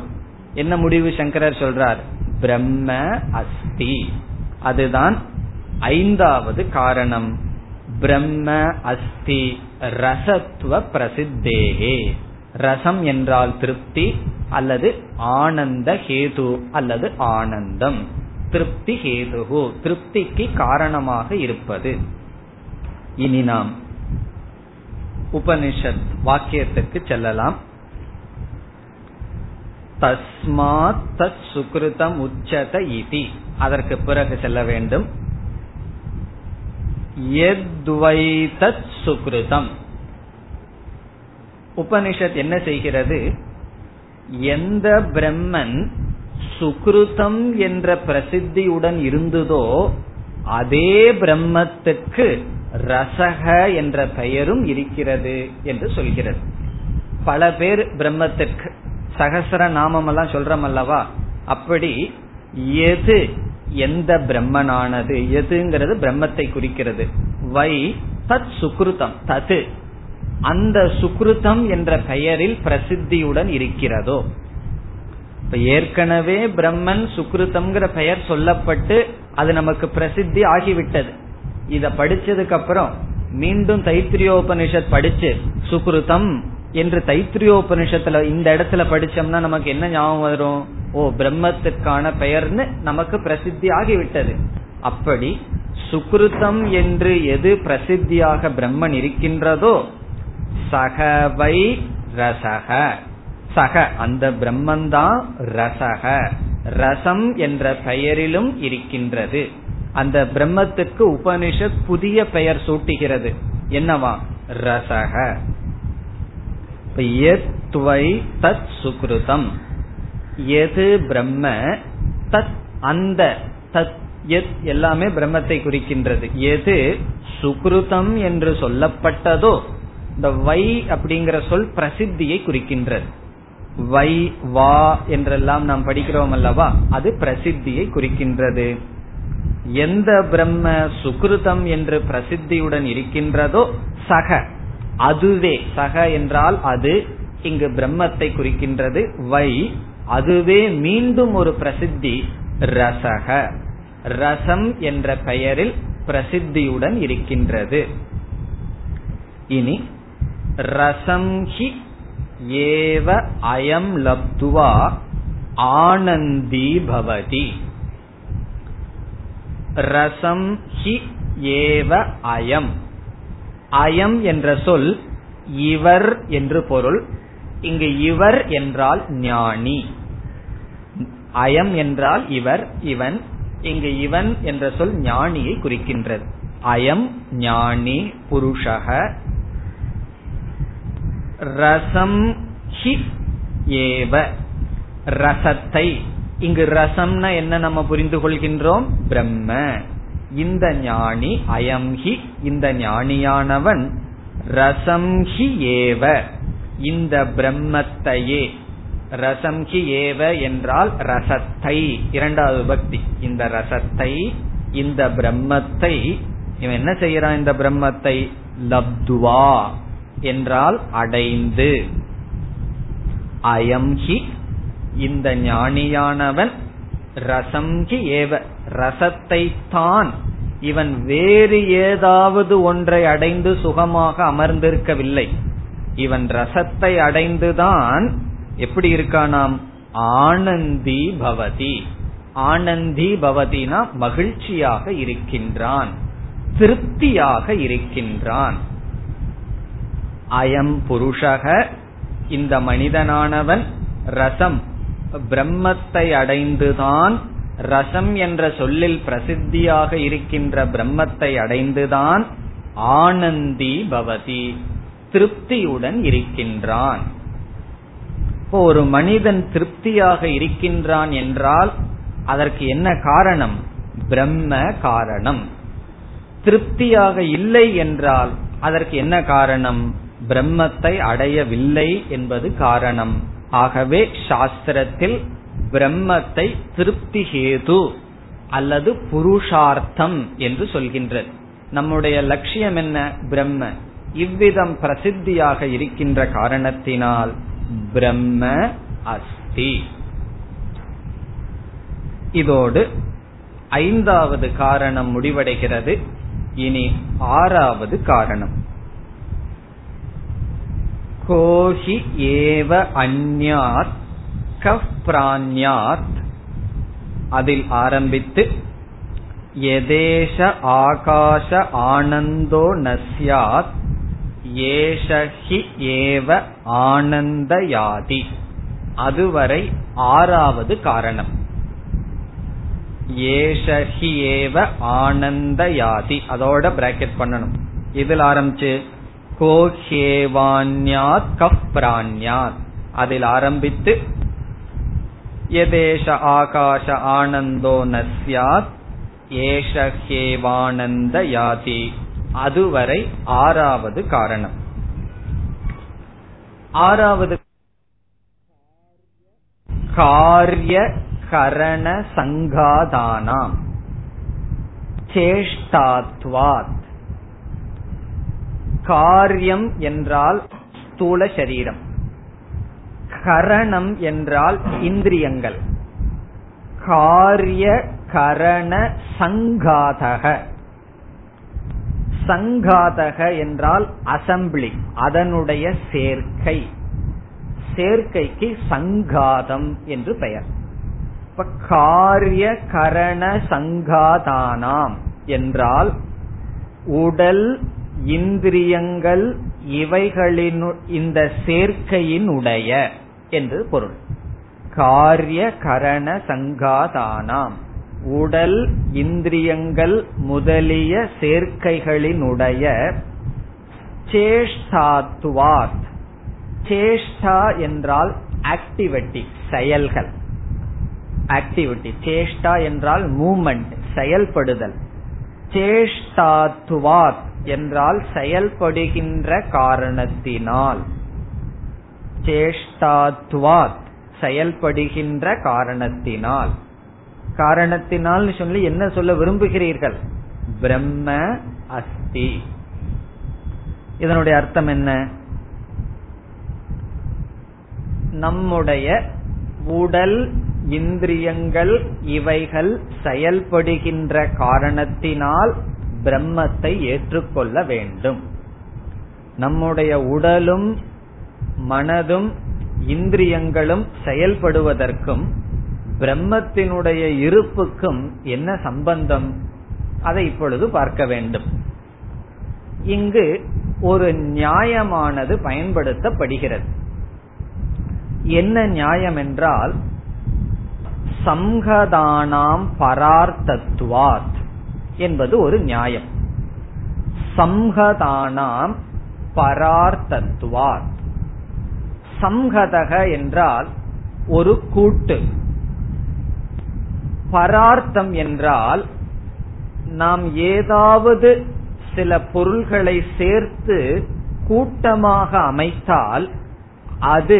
என்ன முடிவு சங்கரர் சொல்றார்? பிரம்ம அஸ்தி. அதுதான் 5வது காரணம். பிரம்ம அஸ்தி ரசத்துவ பிரசித்தேகே. ரசம் என்றால் திருப்தி அல்லது ஆனந்த ஹேது அல்லது ஆனந்தம். திருப்தி ஹேதுகு, திருப்திக்கு காரணமாக இருப்பது. இனி நாம் உபனிஷத் வாக்கியத்துக்கு செல்லலாம். தஸ்மாத் தத் சுக்ருதம் உச்சத இதி, அதற்கு பிறகு செல்ல வேண்டும். யத்வை தத் சுக்ருதம், உபனிஷத் என்ன செய்கிறது? எந்த பிரம்மன் சுக்ருதம் என்ற பிரசித்தியுடன் இருந்ததோ அதே பிரம்மத்துக்கு ரசக என்ற பெயரும் இருக்கிறது என்று சொல்கிறது. பல பேர் பிரம்மத்துக்கு சகசர நாமம் எல்லாம் சொல்றோம் அல்லவா, அப்படி எது எந்த பிரம்மனானது, எதுங்கிறது பிரம்மத்தை குறிக்கிறது. வை தத் சுக்ருதம், தது அந்த சுக்ருதம் என்ற பெயரில் பிரசித்தியுடன் இருக்கிறதோ. இப்ப ஏற்கனவே பிரம்மன் சுக்ருதம்ங்கிற பெயர் சொல்லப்பட்டு அது நமக்கு பிரசித்தி ஆகிவிட்டது. இத படிச்சதுக்கு அப்புறம் மீண்டும் தைத்திரியோபனிஷத் படிச்சு சுக்ருதம் என்று தைத்திரியோபனிஷத்துல இந்த இடத்துல படிச்சோம்னா நமக்கு என்ன ஞாபகம் வரும்? ஓ, பிரம்மத்துக்கான பெயர்னு நமக்கு பிரசித்தி ஆகிவிட்டது. அப்படி சுக்ருதம் என்று எது பிரசித்தியாக பிரம்மன் இருக்கின்றதோ சகவை ரசக, சக அந்த பிரம்மந்தான் ரசக, ரசம் என்ற பெயரிலும் இருக்கின்றது. அந்த பிரம்மத்துக்கு உபனிஷத் புதிய பெயர் சூட்டுகிறது. என்னவா? ரசக. யத்வை தத் சுக்ருதம், எது பிரம்ம, தத் அந்த, தத் யத் எல்லாமே பிரம்மத்தை குறிக்கின்றது. எது சுக்ருதம் என்று சொல்லப்பட்டதோ, இந்த வை அப்படிங்கிற சொல் பிரசித்தியை குறிக்கின்றது. வை வா என்றெல்லாம் நாம் படிக்கிறோம் அல்லவா, அது பிரசித்தியை குறிக்கின்றது. எந்த பிரம்ம சுக்ருதம் என்று பிரசித்தியுடன் இருக்கின்றதோ சக, அதுவே, சக என்றால் அது, இங்கு பிரம்மத்தை குறிக்கின்றது. வை அதுவே மீண்டும் ஒரு பிரசித்தி ரசக, ரசம் என்ற பெயரில் பிரசித்தியுடன் இருக்கின்றது. இனி ரசம் ஹி ஏவ அயம் லப்துவா ஆனந்தி பவதி, ரசம் ஹி ஏவ அயம், அயம் என்ற சொல் இவர் என்று பொருள். இங்கு இவர் என்றால் ஞானி, அயம் என்றால் இவர், இவன். இங்கு இவன் என்ற சொல் ஞானியை குறிக்கின்றது. அயம் ஞானி புருஷக. ரசம் ஹி ஏவ, ரசத்தை, இங்கு ரசம்னா என்ன நம்ம புரிந்து கொள்கின்றோம்? பிரம்ம. இந்த ஞானி அயம் ஹி, இந்த ஞானியானவன் ரசம் ஹி ஏவ, இந்த பிரம்மத்தையே. ரசம் ஹி ஏவ என்றால் ரசத்தை, இரண்டாவது பக்தி. இந்த ரசத்தை, இந்த பிரம்மத்தை, இவன் என்ன செய்யறான்? இந்த பிரம்மத்தை லப்துவா என்றால் அடைந்து, அயம் ஹி இந்த ஞானியானவன் ரசம் ஹி ஏவ ரசத்தை தான். இவன் வேறு ஏதாவது ஒன்றை அடைந்து சுகமாக அமர்ந்திருக்கவில்லை, இவன் ரசத்தை அடைந்துதான் எப்படி இருக்கானாம்? ஆனந்தி பவதி, ஆனந்தி பவதினா மகிழ்ச்சியாக இருக்கின்றான், திருப்தியாக இருக்கின்றான். அயம் புருஷக, இந்த மனிதனானவன் ரசம் பிரம்மத்தை அடைந்துதான், ரசம் என்ற சொல்லில் பிரசித்தியாக இருக்கின்ற பிரம்மத்தை அடைந்துதான் ஆனந்தி பவதி, திருப்தியுடன் இருக்கின்றான். ஒரு மனிதன் திருப்தியாக இருக்கின்றான் என்றால் அதற்கு என்ன காரணம்? பிரம்ம காரணம். திருப்தியாக இல்லை என்றால் அதற்கு என்ன காரணம்? பிரம்மத்தை அடையவில்லை என்பது காரணம். ஆகவே சாஸ்திரத்தில் பிரம்மத்தை திருப்தி ஹேது அல்லது புருஷார்த்தம் என்று சொல்கின்றது. நம்முடைய லட்சியம் என்ன? பிரம்ம. இவ்விதம் பிரசித்தியாக இருக்கின்ற காரணத்தினால் பிரம்ம அஸ்தி. இதோடு ஐந்தாவது காரணம் முடிவடைகிறது. இனி ஆறாவது காரணம். கோஹி ஏவ அன்யாத் கஃப்ரான்யாத் அதில் ஆரம்பித்து எதேஷ ஆகாஷ ஆனந்தோ நஸ்யாத் ஏஷஹி ஏவ ஆனந்தயாதி அதுவரை ஆறாவது காரணம். ஏஷஹி ஏவ ஆனந்தயாதி அதோட பிராக்கெட் பண்ணணும். இதில் ஆரம்பிச்சு கோஹேவான்யாத் கப்ரான்யாத் அதில் ஆரம்பித்து எதேஷ ஆகாஷ ஆனந்தோ நஸ்யாத் ஏஷஹேவானந்த யாதி அதுவரை ஆறாவது காரணம். ஆறாவது காரிய கரண சங்காதானாம் சேஷ்டாத்வாத். காரியம் என்றால் ஸ்தூல சரீரம், கரணம் என்றால் இந்திரியங்கள். காரிய கரண சங்காதக, சங்காதக என்றால் அசம்பிளி, அதனுடைய சேர்க்கை, சேர்க்கைக்கு சங்காதம் என்று பெயர். இப்ப காரிய கரண சங்காதானாம் என்றால் உடல், இந்திரியங்கள், இவைகளின் இந்த சேர்க்கையின் உடைய என்று பொருள். காரிய கரண சங்காதானாம் உடல், இந்திரியங்கள் முதலிய சேர்க்கைகளினுடைய சேஷ்டாத்வாத். சேஷ்டா என்றால் ஆக்டிவிட்டி, செயல்கள், ஆக்டிவிட்டி. சேஷ்டா என்றால் மூமெண்ட், செயல்படுதல். சேஷ்டாத்வாத் என்றால் செயல்படுகின்ற காரணத்தினால். சேஷ்டாத்வாத் செயல்படுகின்ற காரணத்தினால். காரணத்தினால் சொல்லி என்ன சொல்ல விரும்புகிறீர்கள்? பிரம்ம அஸ்தி. இதனுடைய அர்த்தம் என்ன? நம்முடைய உடல், இந்திரியங்கள் இவைகள் செயல்படுகின்ற காரணத்தினால் பிரம்மத்தை ஏற்றுக்கொள்ள வேண்டும். நம்முடைய உடலும் மனதும் இந்திரியங்களும் செயல்படுவதற்கும் பிரம்மத்தினுடைய இருப்புக்கும் என்ன சம்பந்தம்? அதை இப்பொழுது பார்க்க வேண்டும். இங்கு ஒரு நியாயமானது பயன்படுத்தப்படுகிறது. என்ன நியாயம் என்றால் சம்ஹதானாம் பரார்த்தத்வாத் என்பது ஒரு நியாயம். சம்ஹதானாம் பரார்த்தத்வாத். சம்ஹதக என்றால் ஒரு கூட்டு, பரார்த்தம் என்றால் நாம் ஏதாவது சில பொருள்களை சேர்த்து கூட்டமாக அமைத்தால் அது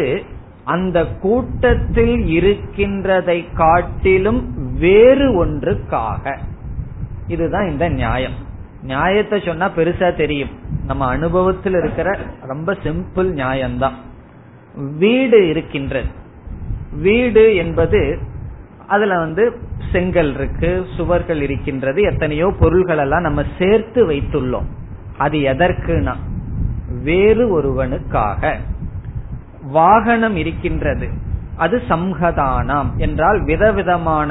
அந்த கூட்டத்தில் இருக்கின்றதை காட்டிலும் வேறு ஒன்றுக்காக. இதுதான் இந்த நியாயம். நியாயத்தை சொன்னா பெருசா தெரியும், நம்ம அனுபவத்தில் இருக்கிற ரொம்ப சிம்பிள் நியாயம்தான். வீடு இருக்கின்றது. வீடு என்பது அதுல செங்கல் இருக்கு, சுவர்கள் இருக்கின்றது, எத்தனையோ பொருள்கள் எல்லாம் நம்ம சேர்த்து வைத்துள்ளோம். அது எதற்குனா வேறு ஒருவனுக்காக. வாகனம் இருக்கின்றது. அது சம்ஹதானம் என்றால் விதவிதமான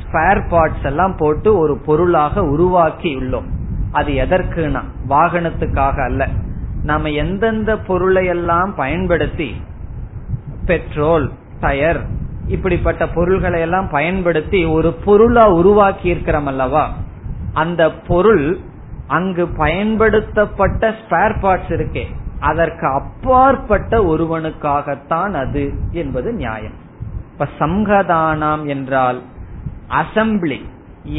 ஸ்பேர் பார்ட்ஸ் எல்லாம் போட்டு ஒரு பொருளாக உருவாக்கி உள்ளோம். அது எதற்குனா வாகனத்துக்காக அல்ல. நாம எந்தெந்த பொருளை எல்லாம் பயன்படுத்தி, பெட்ரோல், டயர், இப்படிப்பட்ட பொருள்களை எல்லாம் பயன்படுத்தி ஒரு பொருளா உருவாக்கி இருக்கிறோம் அல்லவா, அந்த பொருள் அங்கு பயன்படுத்தப்பட்ட ஸ்பேர் பார்ட்ஸ் இருக்கே அதற்கு அப்பாற்பட்ட ஒருவனுக்காகத்தான் அது என்பது நியாயம். இப்ப சம்ஹதானம் என்றால் அசம்பிளி,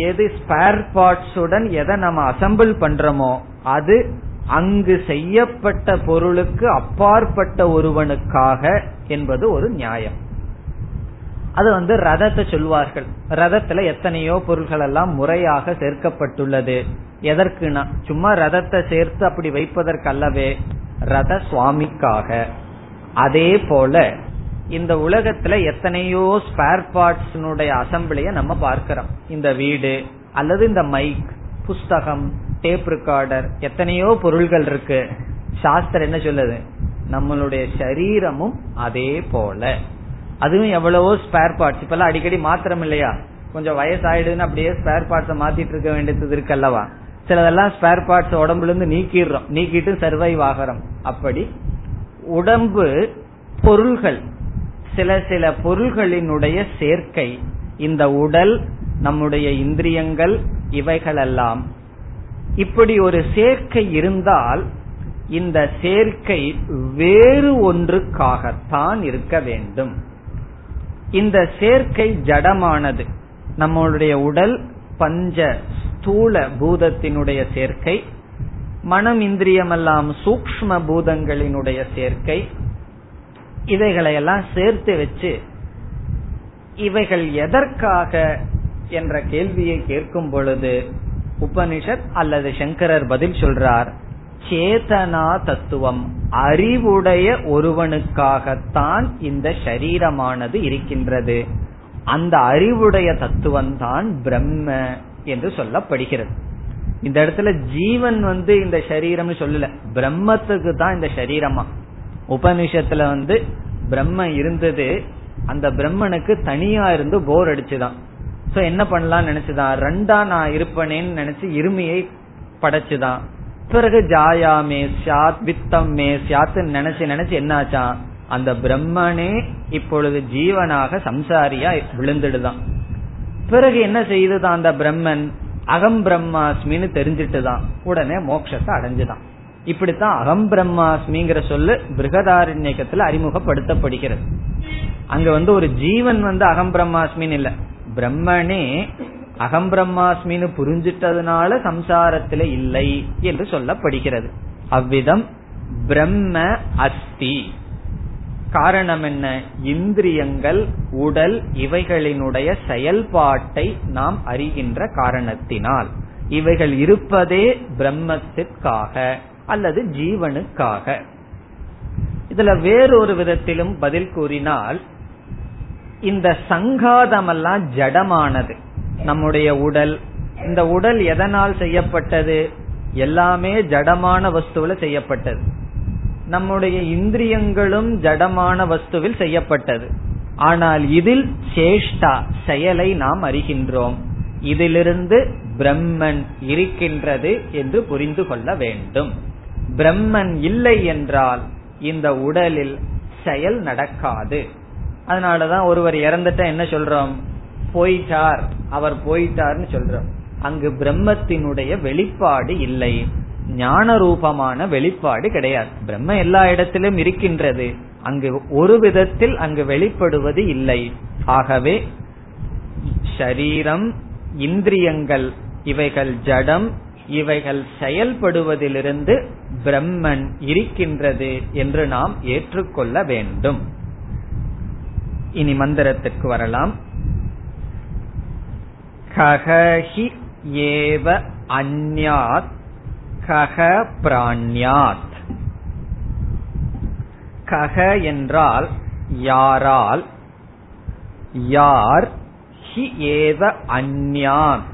எது ஸ்பேர் பார்ட்ஸுடன் எதை நம்ம அசம்பிள் பண்றோமோ அது அங்கு செய்யப்பட்ட பொருளுக்கு அப்பாற்பட்ட ஒருவனுக்காக என்பது ஒரு நியாயம். அது ரதத்தை சொல்வார்கள். ரதத்துல எத்தனையோ பொருள்கள் எல்லாம் முறையாக சேர்க்கப்பட்டுள்ளது. எதற்குனா சும்மா ரதத்தை சேர்த்து அப்படி வைப்பதற்கல்லவே, ரத சுவாமிக்காக. அதே போல இந்த உலகத்துல எத்தனையோ ஸ்பேர் பார்ட்ஸ்னுடைய அசம்பிளிய நம்ம பார்க்கிறோம். இந்த வீடு அல்லது இந்த மைக், புஸ்தகம், டேப் ரெக்கார்டர், எத்தனையோ பொருள்கள் இருக்கு. சாஸ்திரம் என்ன சொல்லுது? நம்மளுடைய சரீரமும் அதே போல, அதுவும் எவ்வளவோ ஸ்பேர் பார்ட்ஸ். இப்பெல்லாம் அடிக்கடி மாத்திரம் இல்லையா, கொஞ்சம் வயசாயிடுன்னு அப்படியே ஸ்பேர் பார்ட்ஸை மாத்திட்டு இருக்க வேண்டியது இருக்கு அல்லவா. சிலதெல்லாம் ஸ்பேர் பார்ட்ஸ் உடம்புல இருந்து நீக்கிடுறோம், நீக்கிட்டு சர்வைவ் ஆகிறோம். அப்படி உடம்பு பொருள்கள் சில சில பொருள்களினுடைய சேர்க்கை, இந்த உடல், நம்முடைய இந்திரியங்கள், இவைகளெல்லாம் இப்படி ஒரு சேர்க்கை இருந்தால் இந்த சேர்க்கை வேறு ஒன்றுக்காகத்தான் இருக்க வேண்டும். இந்த சேர்க்கை ஜடமானது. நம்மளுடைய உடல் பஞ்ச ஸ்தூல பூதத்தினுடைய சேர்க்கை, மனம் இந்திரியமெல்லாம் சூக்ஷ்ம பூதங்களினுடைய சேர்க்கை. இவைகளையெல்லாம் சேர்த்து வச்சு இவைகள் எதற்காக என்ற கேள்வியை கேட்கும் பொழுது உபனிஷத் அல்லது சங்கரர் பதில் சொல்றார், சேதனா தத்துவம், அறிவுடைய ஒருவனுக்காகத்தான் இந்த சரீரமானது இருக்கின்றது. அந்த அறிவுடைய தத்துவம் தான் பிரம்ம என்று சொல்லப்படுகிறது. இந்த இடத்துல ஜீவன் இந்த சரீரம் சொல்லல, பிரம்மத்துக்கு தான் இந்த சரீரமா. உபனிஷத்துல பிரம்ம இருந்தது, அந்த பிரம்மனுக்கு தனியா இருந்து போர் அடிச்சுதான். சோ என்ன பண்ணலாம் நினைச்சுதான், ரெண்டா நான் இருப்பனேன்னு நினைச்சு இருமையை படைச்சுதான். பிறகு ஜாயாமே சாத் வித்தம்மே சாத் நினைச்சு நினைச்சு என்னாச்சான், அந்த பிரம்மனே இப்பொழுது ஜீவனாக சம்சாரியா விழுந்துடுதான். பிறகு என்ன செய்துதான், அந்த பிரம்மன் அகம் பிரம்மாஸ்மின்னு தெரிஞ்சிட்டுதான் உடனே மோட்சத்தை அடைஞ்சுதான். இப்படித்தான் அகம் பிரம்மாஸ்மிங்கிற சொல்லு பிருகதாரண்யத்துல அறிமுகப்படுத்தப்படுகிறது. அங்க ஒரு ஜீவன் அகம் பிரம்மாஸ்மின்னு இல்ல, பிரம்மனே அகம் பிரம்மாஸ்மின்னு புரிஞ்சிட்டதுனால சம்சாரத்துல இல்லை என்று சொல்லப்படுகிறது. அவ்விதம் பிரம்ம அஸ்தி. காரணம் என்ன, இந்திரியங்கள், உடல், இவைகளினுடைய செயல்பாட்டை நாம் அறிகின்ற காரணத்தினால் இவைகள் இருப்பதே பிரம்மத்திற்காக அல்லது ஜீவனுக்காக. இதுல வேறொரு விதத்திலும் பதில் கூறினால், இந்த சங்காதமெல்லாம் ஜடமானது. நம்முடைய உடல், இந்த உடல் எதனால் செய்யப்பட்டது, எல்லாமே ஜடமான வஸ்துவில செய்யப்பட்டது. நம்முடைய இந்திரியங்களும் ஜடமான வஸ்துவில் செய்யப்பட்டது. ஆனால் இதில் சேஷ்டா செயலை நாம் அறிகின்றோம். இதிலிருந்து பிரம்மன் இருக்கின்றது என்று புரிந்து கொள்ள வேண்டும். பிரம்மன் இல்லை என்றால் இந்த உடலில் செயல் நடக்காது. அதனாலதான் ஒருவர் இறந்துட்டா என்ன சொல்றோம், போயிட்டார், அவர் போயிட்டார்னு சொல்றோம். அங்கு பிரம்மத்தினுடைய வெளிப்பாடு இல்லை, ஞான ரூபமான வெளிப்பாடு கிடையாது. பிரம்ம எல்லா இடத்திலும் இருக்கின்றது, அங்கு ஒரு விதத்தில் அங்கு வெளிப்படுவது இல்லை. ஆகவே சரீரம், இந்திரியங்கள், இவைகள் ஜடம், இவைகள் செயல்படுவதிலிருந்து பிரம்மன் இருக்கின்றது என்று நாம் ஏற்றுக்கொள்ள வேண்டும். இனி மந்திரத்திற்கு வரலாம். கஹஹி ஏவ அன்யாத் கஹ பிராண்யாத். கஹ என்றால் யாரால், யார், ஹி ஏவ அன்யாத்.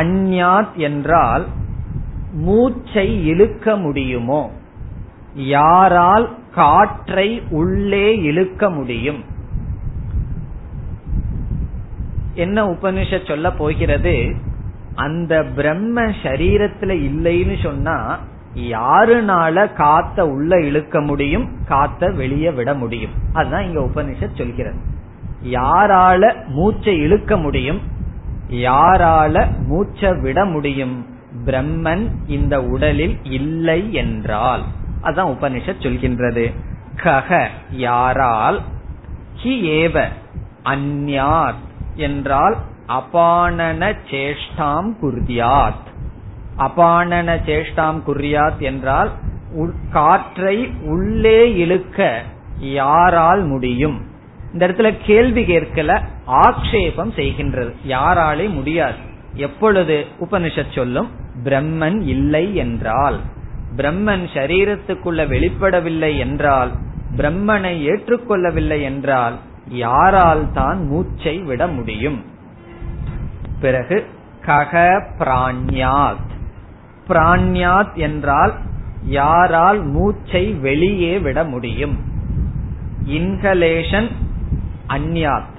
அன்யாத் என்றால் மூச்சை இழுக்க முடியுமோ, யாரால் காற்றை உள்ளே இழுக்க முடியும். என்ன உபனிஷத் சொல்ல போகிறது, அந்த பிரம்ம சரீரத்துல இல்லைன்னு சொன்னா யாருனால காத்த உள்ள இழுக்க முடியும், காத்த வெளியே விட முடியும். அதுதான் இங்க உபனிஷத் சொல்கிறது. யாரால மூச்சை இழுக்க முடியும், யாரால மூச்சை விட முடியும். பிரம்மன் இந்த உடலில் இல்லை என்றால், அதான் உபனிஷத் சொல்கின்றது. கஹ யாரால், ஹி ஏவ அன்யாத் என்றால் அபானன சேஷ்டாம் குர்யாத். அபானன சேஷ்டாம் குர்யாத் என்றால் காற்றை உள்ளே இழுக்க யாரால் முடியும். இந்த இடத்துல கேள்வி கேட்கல, ஆக்ஷேபம் செய்கின்றது, யாராலே முடியாது. எப்பொழுது உபனிஷத் சொல்லும், பிரம்மன் இல்லை என்றால், பிரம்மன் சரீரத்துக்குள்ள வெளிப்படவில்லை என்றால், பிரம்மனை ஏற்றுக்கொள்ளவில்லை என்றால் யாரால் தான் மூச்சை விட முடியும். பிறகு கக பிராண்யாத். பிராண்யாத் என்றால் யாரால் மூச்சை வெளியே விட முடியும். இன்ஹலேஷன் அன்யாத்,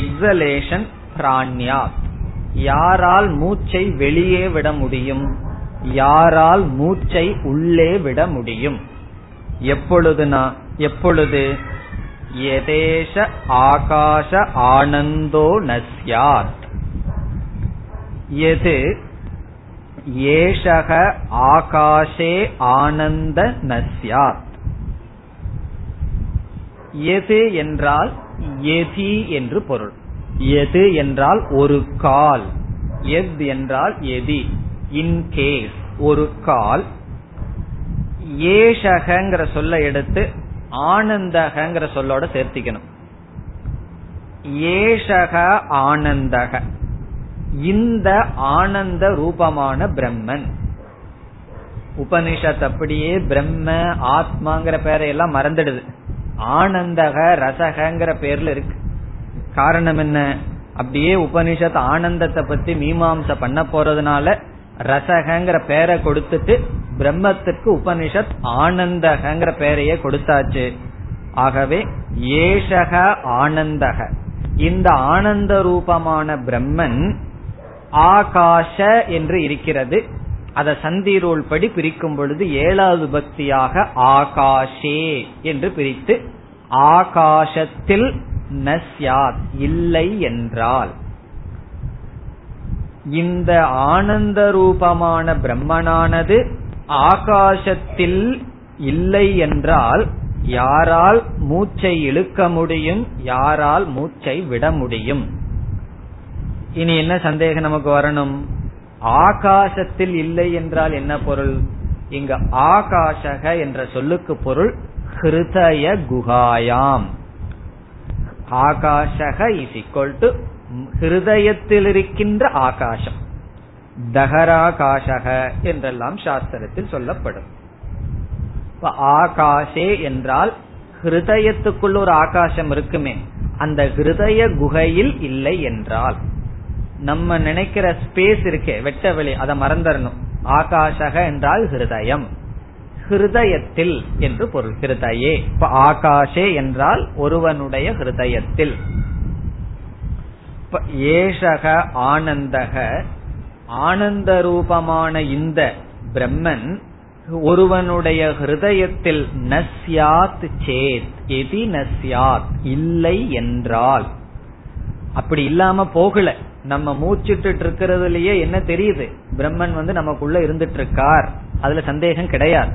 எக்ஸலேஷன் பிராண்யாத், யாரால் மூச்சை வெளியே விட முடியும், யாரால் மூச்சை உள்ளே விட முடியும். எப்பொழுது யதேஷ ஆகாஷ ஆனந்தோ நஸ்யாத். எது ஏஷக ஆகாஷே ஆனந்த நஸ்யாத். எது என்றால் எதி என்று பொருள். எது என்றால் ஒரு கால், எத் என்றால் எதி, இன்கேஸ் ஒரு கால். ஏஷகங்கிற சொல்ல எடுத்து ஆனந்தகங்கிற சொல்லோட சேர்த்திக்கணும். ஏஷக ஆனந்தக, இந்த ஆனந்த ரூபமான பிரம்மன். உபனிஷத் அப்படியே பிரம்ம ஆத்மாங்கிற பேரையெல்லாம் மறந்துடுது, ஆனந்தக ரசகங்கிற பேர்ல இருக்கு. காரணம் என்ன, அப்படியே உபனிஷத் ஆனந்தத்தை பத்தி மீமாம்சை பண்ண போறதுனால ரசகங்கிற பேரை கொடுத்துட்டு பிரம்மத்துக்கு உபனிஷத் ஆனந்தகங்கிற பெயரையே கொடுத்தாச்சு. ஆகவே ஏஷக ஆனந்தக, இந்த ஆனந்த ரூபமான பிரம்மன் ஆகாஷ என்று இருக்கிறது. அதை சந்தி ரூல் படி பிரிக்கும் பொழுது ஏழாவது பக்தியாக ஆகாஷே என்று பிரித்து ஆகாசத்தில் நஸ்யாத் இல்லை என்றால், இந்த ஆனந்த ரூபமான பிரம்மனானது ஆகாசத்தில் இல்லை என்றால் யாரால் மூச்சை இழுக்க முடியும், யாரால் மூச்சை விட முடியும். இனி என்ன சந்தேகம் நமக்கு வரணும், ஆகாசத்தில் இல்லை என்றால் என்ன பொருள். இங்க ஆகாஷக என்ற சொல்லுக்கு பொருள் ஹிருதய குகாயாம். ஆகாஷக இஸ் ஈக்வல் டு ஹிருதயத்தில் இருக்கின்ற ஆகாசம், தகராகாஷக என்றெல்லாம் சாஸ்திரத்தில் சொல்லப்படும். ஆகாஷே என்றால் ஹிருதயத்துக்குள்ள ஒரு ஆகாசம் இருக்குமே, அந்த ஹிருதய குகையில் இல்லை என்றால். நம்ம நினைக்கிற ஸ்பேஸ் இருக்கே, வெட்ட வெளி, அதை மறந்துடணும். ஆகாஷக என்றால் ஹிருதயம், ஹிருதயத்தில் என்று பொருள். ஹிருதயே, இப்ப ஆகாஷே என்றால் ஒருவனுடைய ஹிருதயத்தில். ஏஷக ஆனந்தக, ஆனந்த ரூபமான இந்த பிரம்மன் ஒருவனுடைய ஹிருதயத்தில் நஸ்யாத் சேத், எதி நஸ்யாத் இல்லை என்றால். அப்படி இல்லாம போகல, நம்ம மூச்சுட்டு இருக்கிறதுலயே என்ன தெரியுது, பிரம்மன் வந்து நமக்குள்ள இருந்துட்டு இருக்கார், அதுல சந்தேகம் கிடையாது.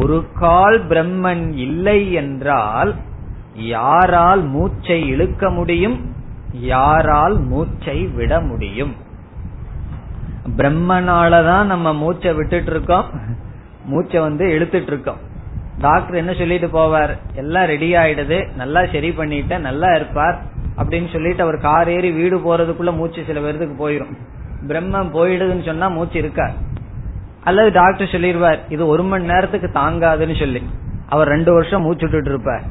ஒரு கால் பிரம்மன் இல்லை என்றால் யாரால் மூச்சை இழுக்க முடியும், யாரால் மூச்சை விட முடியும். பிரம்மனாலதான் நம்ம மூச்சை விட்டுட்டு இருக்கோம், மூச்சை வந்து இழுத்துட்டு இருக்கோம். டாக்டர் என்ன சொல்லிட்டு போவார், எல்லாம் ரெடி ஆயிடுது, நல்லா சரி பண்ணிட்ட, நல்லா இருப்பார் அப்படின்னு சொல்லிட்டு அவர் கார் ஏறி வீடு போறதுக்குள்ள மூச்சு சில பேருக்கு போயிடும். பிரம்மம் போயிடுதுன்னு சொன்னா மூச்சு இருக்கார். அல்லது டாக்டர் சொல்லிடுவார் இது 1 மணி நேரத்துக்கு தாங்காதுன்னு சொல்லி, அவர் 2 வருஷம் மூச்சுட்டு இருப்பார்.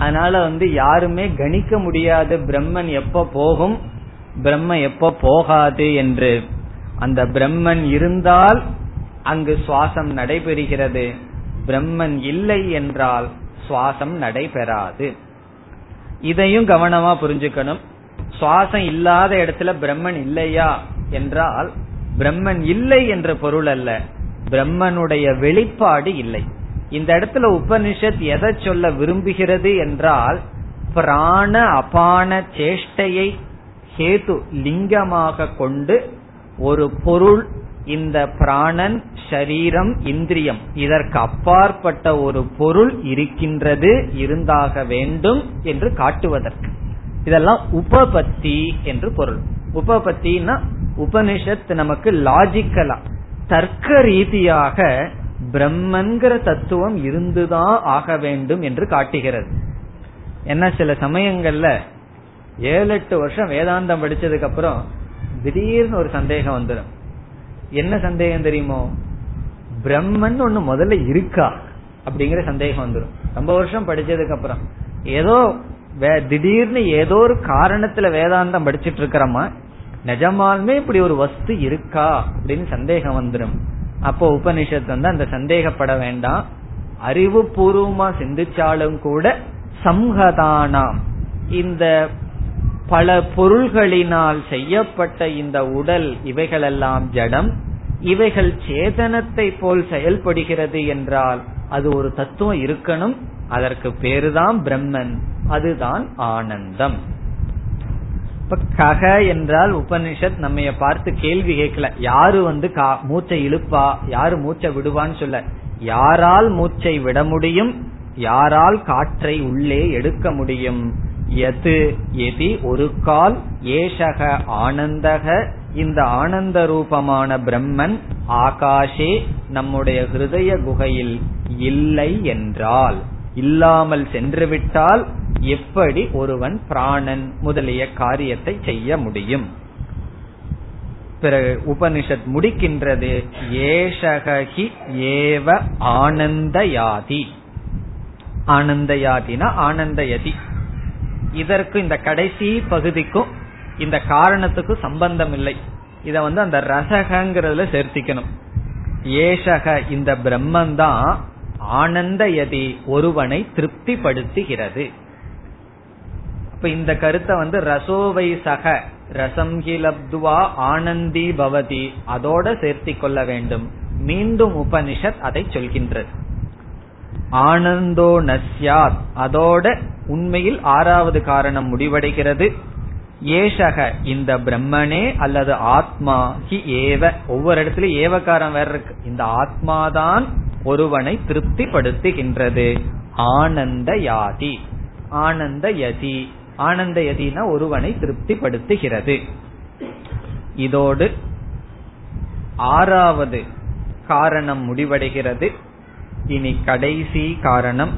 அதனால வந்து யாருமே கணிக்க முடியாது பிரம்மன் எப்ப போகும், பிரம்மன் எப்ப போகாது என்று. அந்த பிரம்மன் இருந்தால் அங்கு சுவாசம் நடைபெறுகிறது, பிரம்மன் இல்லை என்றால் சுவாசம் நடைபெறாது. இதையும் கவனமா புரிஞ்சுக்கணும். சுவாசம் இல்லாத இடத்துல பிரம்மன் இல்லையா என்றால் பிரம்மன் இல்லை என்ற பொருள் அல்ல, பிரம்மனுடைய வெளிப்பாடு இல்லை. இந்த இடத்துல உபனிஷத் எதை சொல்ல விரும்புகிறது என்றால் பிராண அபான சேஷ்டையை ஹேது லிங்கமாக கொண்டு ஒரு பொருள், இந்த பிராணன் ஷரீரம் இந்திரியம், இதற்கு அப்பாற்பட்ட ஒரு பொருள் இருக்கின்றது, இருந்தாக வேண்டும் என்று காட்டுவதற்கு. இதெல்லாம் உபபத்தி என்று பொருள். உபபத்தினா உபனிஷத் நமக்கு லாஜிக்கலா தர்க்க ரீதியாக பிரம்மன்கிற தத்துவம் இருந்துதான் ஆக வேண்டும் என்று காட்டுகிறது. ஏன்னா சில சமயங்கள்ல 7-8 வருஷம் வேதாந்தம் படிச்சதுக்கு அப்புறம் திடீர்னு ஒரு சந்தேகம் வந்துடும். என்ன சந்தேகம் தெரியுமோ, பிரம்மன் ஒண்ணு முதல்ல இருக்கா அப்படிங்கிற சந்தேகம் வந்துடும். ரொம்ப வருஷம் படிச்சதுக்கு அப்புறம் ஏதோ திடீர்னு ஏதோ ஒரு காரணத்துல வேதாந்தம் படிச்சுட்டு இருக்கிறோமா, நிஜமாலுமே இப்படி ஒரு வஸ்து இருக்கா அப்படின்னு சந்தேகம் வந்துடும். அப்போ உபனிஷத்து வந்து அந்த சந்தேகப்பட வேண்டாம், அறிவு பூர்வமா சிந்திச்சாலும் கூட சம்ஹதானாம், இந்த பல பொருள்களினால் செய்யப்பட்ட இந்த உடல் இவைகளெல்லாம் ஜடம், இவைகள் சேதனத்தை போல் செயல்படுகிறது என்றால் அது ஒரு தத்துவம் இருக்கணும், அதற்கு பேருதான் பிரம்மன், அதுதான் ஆனந்தம். இப்ப கக என்றால் உபனிஷத் நம்ம பார்த்து கேள்வி கேட்கல, யாரு மூச்சை இழுப்பா, யாரு மூச்சை விடுவான்னு சொல்ல, யாரால் மூச்சை விட முடியும், யாரால் காற்றை உள்ளே எடுக்க முடியும். யது எதி ஒரு கால், ஏஷக ஆனந்தக இந்த ஆனந்த ரூபமான பிரம்மன் ஆகாஷே நம்முடைய ஹிருதய குகையில் இல்லை என்றால், இல்லாமல் சென்றுவிட்டால் எப்படி ஒருவன் பிராணன் முதலிய காரியத்தை செய்ய முடியும். பிறகு உபனிஷத் முடிக்கின்றது ஏஷகஹி ஏவ ஆனந்தயாதி, ஆனந்தயாதினா ஆனந்தயதி. இதற்கு இந்த கடைசி பகுதிக்கும் இந்த காரணத்துக்கும் சம்பந்தம் இல்லை, இத அந்த ரசகங்கிறதுல சேர்த்திக்கணும். ஏஷக இந்த பிரம்மன் தான் ஆனந்தயதி ஒருவனை திருப்திப்படுத்துகிறது. இப்ப இந்த கருத்தை ரசோவை சக ரசம் கிலப்துவா ஆனந்தி பவதி அதோட சேர்த்தி கொள்ள வேண்டும். மீண்டும் உபனிஷத் அதை சொல்கின்றது. ஆனந்தோ நஸ்யாத் அதோட உண்மையில் ஆறாவது காரணம் முடிவடைகிறது. ஏஷக இந்த பிரம்மனே அல்லது ஆத்மா ஹி ஏவ, ஒவ்வொரு இடத்துல ஏவகாரம் வேற இருக்கு, இந்த ஆத்மாதான் ஒருவனை திருப்திப்படுத்துகின்றது. ஆனந்தயாதி ஆனந்தயதி, ஆனந்தயதினா ஒருவனை திருப்திப்படுத்துகிறது. இதோடு ஆறாவது காரணம் முடிவடைகிறது. இனி கடைசி காரணம்,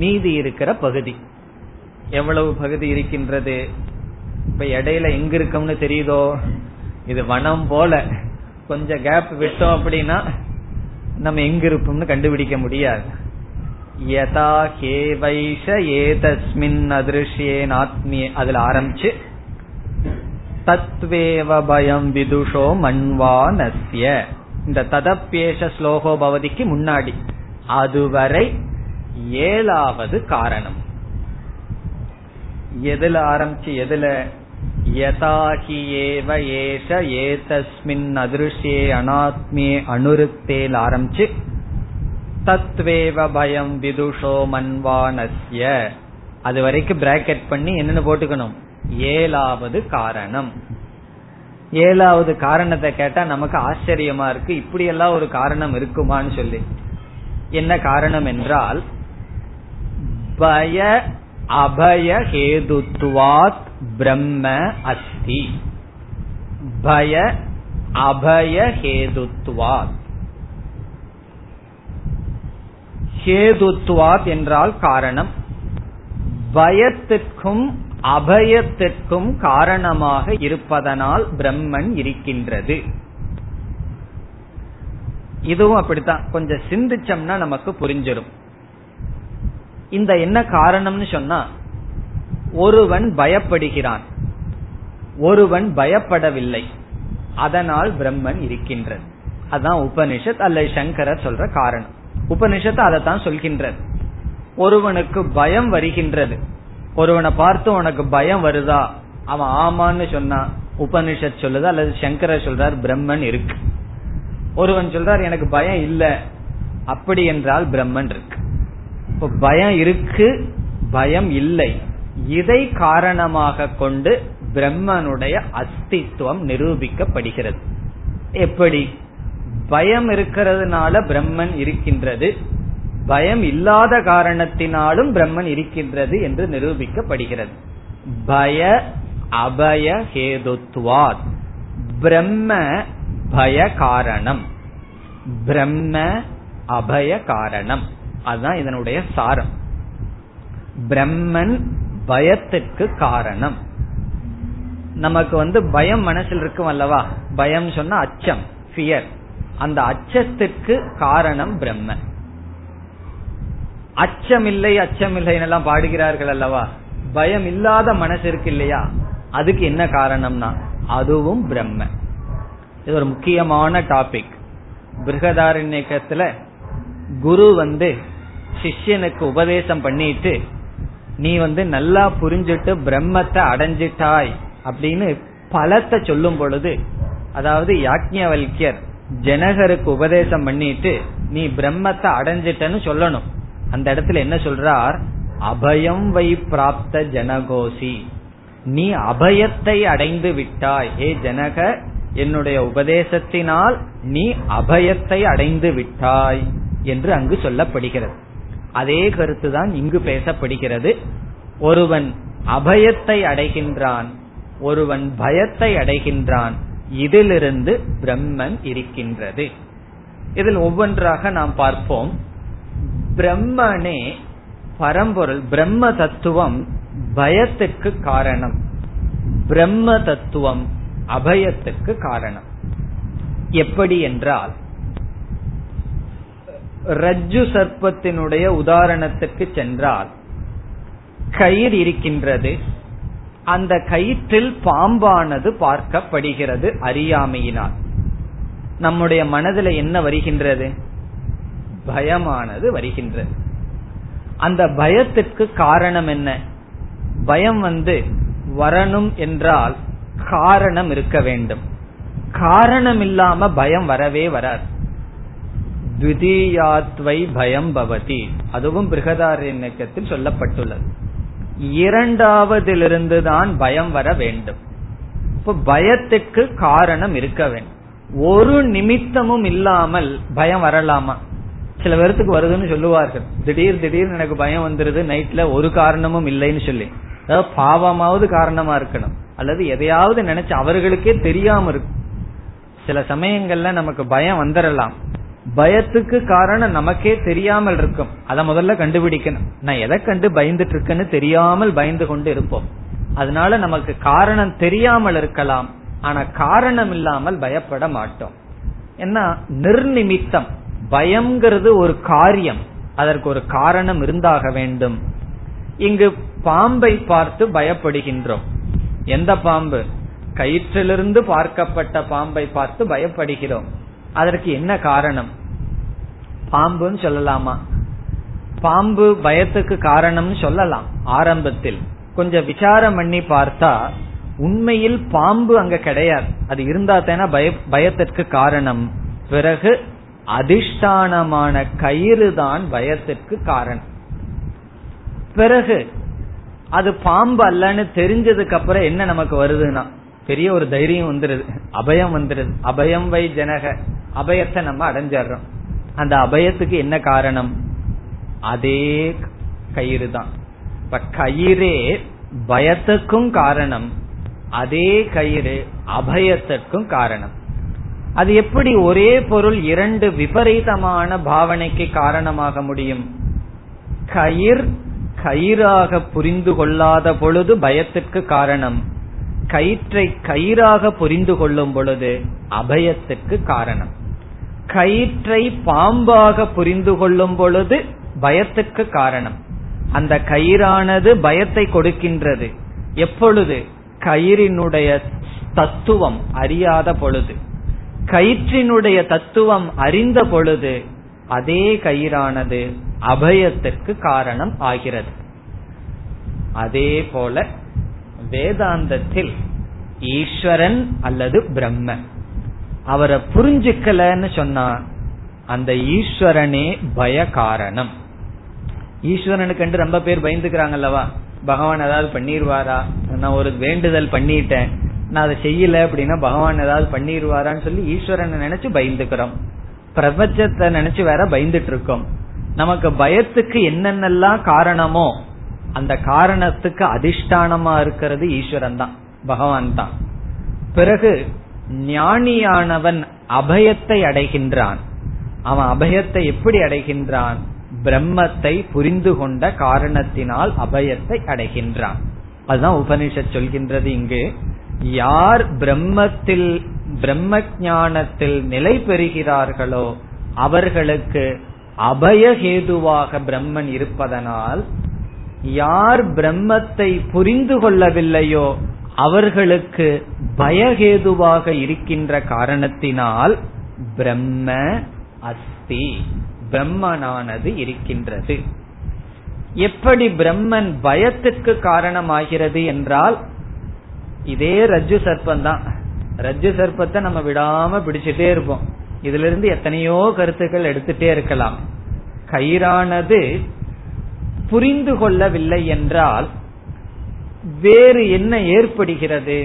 மீதி இருக்கிற பகுதி. எவ்வளவு பகுதி இருக்கின்றது? இப்ப இடையில எங்க இருக்கும்னு தெரியுதோ, இது வனம் போல, கொஞ்சம் கேப் விட்டோம் அப்படின்னா நம்ம எங்க இருப்போம்னு கண்டுபிடிக்க முடியாது. யதா கேவைஷ ஏதஸ்மின் அத்ருஷ்யேன ஆத்மியே அதுல ஆரம்பிச்சு தத்வேவ பயம் விதுஷோ மன்வானஸ்ய இந்த ததப்பேஷ ஸ்லோகோ பவதிக்கு முன்னாடி அதுவரை ஏழாவது காரணம். எதுல ஆரம்பிச்சு எதுல யதாகி ஏவ ஏஷ ஏதஸ்மின் அத்ருஷ்யே அநாத்மியே அனுருக்தேல் ஆரம்பிச்சு தத்வேவ பயம் விதுஷோ மன்வானஸ்ய அது வரைக்கும் பிராக்கெட் பண்ணி என்னன்னு போட்டுக்கணும், ஏழாவது காரணம். ஏழாவது காரணத்தை கேட்டா நமக்கு ஆச்சரியமா இருக்கு, இப்படி எல்லாம் ஒரு காரணம் இருக்குமான்னு சொல்லி. என்ன காரணம் என்றால் பய அபய ஹேதுத்வாத் பிரம்ம அஸ்தி. பய அபய ஹேதுத்வாத், ஹேதுத்வாத் என்றால் காரணம், பயத்திற்கும் அபயத்திற்கும் காரணமாக இருப்பதனால் பிரம்மன் இருக்கின்றது. இதுவும் அப்படித்தான், கொஞ்சம் சிந்திச்சோம்னா நமக்கு புரிஞ்சிடும். இந்த என்ன காரணம்னு சொன்னா, ஒருவன் பயப்படுகிறான், ஒருவன் பயப்படவில்லை, அதனால் பிரம்மன் இருக்கின்றது. அதான் உபனிஷத் அல்லது சங்கரர் சொல்ற காரணம். உபனிஷத்து அதைத்தான் சொல்கின்றது. ஒருவனுக்கு பயம் வருகின்றது, ஒருவனை பார்த்து உனக்கு பயம் வருதா, அவன் ஆமான்னு சொன்னா உபனிஷத் சொல்லுது அல்லது சங்கரர் சொல்றார் பிரம்மன் இருக்கு. ஒருவன் சொல்றார் எனக்கு பயம் இல்ல, அப்படி என்றால் பிரம்மன் இருக்கு. இப்ப பயம் இருக்கு, பயம் இல்லை, இதை காரணமாக கொண்டு பிரம்மனுடைய அஸ்தித்வம் நிரூபிக்கப்படுகிறது. எப்படி? பயம் இருக்கிறதுனால பிரம்மன் இருக்கின்றது, பயம் இல்லாத காரணத்தினாலும் பிரம்மன் இருக்கின்றது என்று நிரூபிக்கப்படுகிறது. பய அபய ஹேதுத்வாத் பிரம்ம பய காரணம், பிரம்ம அபய காரணம். அதுதான் இதனுடைய சாரம். பிரம்மன் பயத்துக்கு காரணம். நமக்கு பயம் மனசில் இருக்கும் அல்லவா, பயம் சொன்னா அச்சம், ஃபியர். அந்த அச்சத்துக்கு காரணம் பிரம்மன். அச்சமில்லை அச்சமில்லைன்னு எல்லாம் பாடுகிறார்கள் அல்லவா, பயம் இல்லாத மனசு இருக்கு இல்லையா, அதுக்கு என்ன காரணம்னா அதுவும் பிரம்மன். இது ஒரு முக்கியமான டாபிக். பிருகதாரண்யகத்துல குரு சிஷ்யனுக்கு உபதேசம் பண்ணிட்டு நீ நல்லா புரிஞ்சுட்டு பிரம்மத்தை அடைஞ்சிட்டாய் அப்படின்னு பலத்தை சொல்லும் பொழுது, அதாவது யாக்ஞவல்யர் ஜனகருக்கு உபதேசம் பண்ணிட்டு நீ பிரம்மத்தை அடைஞ்சிட்டன்னு சொல்லணும். அந்த இடத்துல என்ன சொல்றார்? அபயம் வை பிராப்த ஜனகோசி, நீ அபயத்தை அடைந்து விட்டாய். ஹே ஜனக, என்னுடைய உபதேசத்தினால் நீ அபயத்தை அடைந்து விட்டாய் என்று அங்கு சொல்லப்படுகிறது. அதே கருத்துதான் இங்கு பேசப்படுகிறது. ஒருவன் அபயத்தை அடைகின்றான், ஒருவன் பயத்தை அடைகின்றான். இதிலிருந்து பிரம்மன் இருக்கின்றது. இதில் ஒவ்வொன்றாக நாம் பார்ப்போம். பிரம்மனே பரம்பொருள், பிரம்ம தத்துவம் பயத்துக்கு காரணம், பிரம்ம தத்துவம் அபயத்துக்கு காரணம். எப்படி என்றால், ரஜ்ஜு சர்ப்பத்தினுடைய உதாரணத்துக்கு சென்றால், கயிறு இருக்கின்றது, அந்த கயிற்றில் பாம்பானது பார்க்கப்படுகிறது. அறியாமையினால் நம்முடைய மனதில் என்ன வருகின்றது? பயமானது வருகின்றது. அந்த பயத்திற்கு காரணம் என்ன? பயம் வரணும் என்றால் காரணம் இருக்க வேண்டும். காரணம் இல்லாம பயம் வரவே வராது. த்விதீயாத்வை பயம் பவதி, அதுவும் பிருகதாரண்யகத்தில் சொல்லப்பட்டுள்ளது. இரண்டாவதிலிருந்து தான் பயம் வர வேண்டும். இப்போ பயத்துக்கு காரணம் இருக்க வேண்டும். ஒரு நிமித்தமும் இல்லாமல் பயம் வரலாமா? சில பேருக்கு வருதுன்னு சொல்லுவார்கள், திடீர்னு எனக்கு பயம் வந்துருது நைட்ல, ஒரு காரணமும் இல்லைன்னு சொல்லி. அதாவது பாவமாவது காரணமா இருக்கணும், அல்லது எதையாவது நினைச்சு அவர்களுக்கே தெரியாம இருக்கும். சில சமயங்கள்ல நமக்கு பயம் வந்துடலாம், பயத்துக்கு காரணம் நமக்கே தெரியாமல் இருக்கும். அத முதல்ல கண்டுபிடிக்கணும். நான் எதை கண்டு பயந்துட்டு இருக்கேன்னு தெரியாமல் பயந்து கொண்டு இருப்போம். அதனால நமக்கு காரணம் தெரியாமல் இருக்கலாம், ஆனா காரணம் இல்லாமல் பயப்பட மாட்டோம். ஏன்னா நிர்நிமித்தம் பயம்ங்கிறது ஒரு காரியம், அதற்கு ஒரு காரணம் இருந்தாக வேண்டும். இங்கு பாம்பை பார்த்து பயப்படுகின்றோம். எந்த பாம்பு? கயிற்றிலிருந்து பார்க்கப்பட்ட பாம்பை பார்த்து பயப்படுகிறோம். அதற்கு என்ன காரணம்? பாம்புன்னு சொல்லலாமா? பாம்பு பயத்துக்கு காரணம்னு சொல்லலாம் ஆரம்பத்தில். கொஞ்சம் விசாரம் பண்ணி பார்த்தா உண்மையில் பாம்பு அங்க கிடையாது, அது இருந்தா தானே பயத்திற்கு காரணம். பிறகு அதிஷ்டானமான கயிறு தான் பயத்திற்கு காரணம். பிறகு அது பாம்பு அல்லன்னு தெரிஞ்சதுக்கு அப்புறம் என்ன நமக்கு வருதுன்னா பெரிய ஒரு தைரியம் வந்துருது, அபயம் வந்துருது. அபயம் வை ஜனக, அபயத்தை நம்ம அடைஞ்சிடறோம். அந்த அபயத்துக்கு என்ன காரணம்? அதே கயிறு தான். இப்ப கயிறே பயத்துக்கும் காரணம், அதே கயிறு அபயத்திற்கும் காரணம். அது எப்படி ஒரே பொருள் இரண்டு விபரீதமான பாவனைக்கு காரணமாக முடியும்? கயிர் கயிறாக புரிந்து கொள்ளாத பொழுது பயத்திற்கு காரணம், கயிற்றை கயிறாக புரிந்து கொள்ளும் பொழுது அபயத்திற்கு காரணம். கயிற்றை பாம்பாக புரிந்து கொள்ளும் பொழுது பயத்துக்கு காரணம். அந்த கயிறானது பயத்தை கொடுக்கின்றது. எப்பொழுது? கயிறினுடைய தத்துவம் அறியாத பொழுது. கயிற்றினுடைய தத்துவம் அறிந்த பொழுது அதே கயிறானது அபயத்திற்கு காரணம் ஆகிறது. அதே போல வேதாந்தத்தில் ஈஸ்வரன் அல்லது பிரம்மன், அவரை புரிஞ்சுக்கலன்னு சொன்னா அந்த ஈஸ்வரனே பய காரணம். ஈஸ்வரனுக்கு என்று ரொம்ப பேர் பயந்துக்கிறாங்க அல்லவா? பகவான் ஏதாவது பண்ணிருவாரா, நான் ஒரு வேண்டுதல் பண்ணிட்டேன், நான் அதை செய்யல அப்படின்னா பகவான் ஏதாவது பண்ணிருவாரான்னு சொல்லி ஈஸ்வரனை நினைச்சு பயந்துக்கிறோம். பிரபஞ்சத்தை நினைச்சு வேற பயந்துட்டு இருக்கோம். நமக்கு பயத்துக்கு என்னென்னலாம் காரணமோ அந்த காரணத்துக்கு அதிஷ்டானமா இருக்கிறது ஈஸ்வரன் தான், பகவான் தான். பிறகு ஞானியானவன் அபயத்தை அடைகின்றான். அவன் அபயத்தை எப்படி அடைகின்றான்? பிரம்மத்தை புரிந்து கொண்ட காரணத்தினால் அபயத்தை அடைகின்றான். அதுதான் உபனிஷத் சொல்கின்றது. இங்கு யார் பிரம்மத்தில், பிரம்ம ஞானத்தில் நிலை பெறுகிறார்களோ அவர்களுக்கு அபயஹேதுவாக பிரம்மன் இருப்பதனால், யார் பிரம்மத்தை புரிந்து கொள்ளவில்லையோ அவர்களுக்கு பயஹேதுவாக இருக்கின்ற காரணத்தினால் பிரம்ம அஸ்தி, பிரம்மனானது இருக்கின்றது. எப்படி பிரம்மன் பயத்துக்கு காரணமாகிறது என்றால், இதே ரஜ்ஜு சர்ப்பம் தான். ரஜ்ஜு சர்ப்பத்தை நம்ம விடாம பிடிச்சிட்டே இருப்போம். இதுல இருந்து எத்தனையோ கருத்துக்கள் எடுத்துட்டே இருக்கலாம். கயிறானது புரிந்து கொள்ளவில்லை என்றால் வேறு என்ன ஏற்படுகிறது?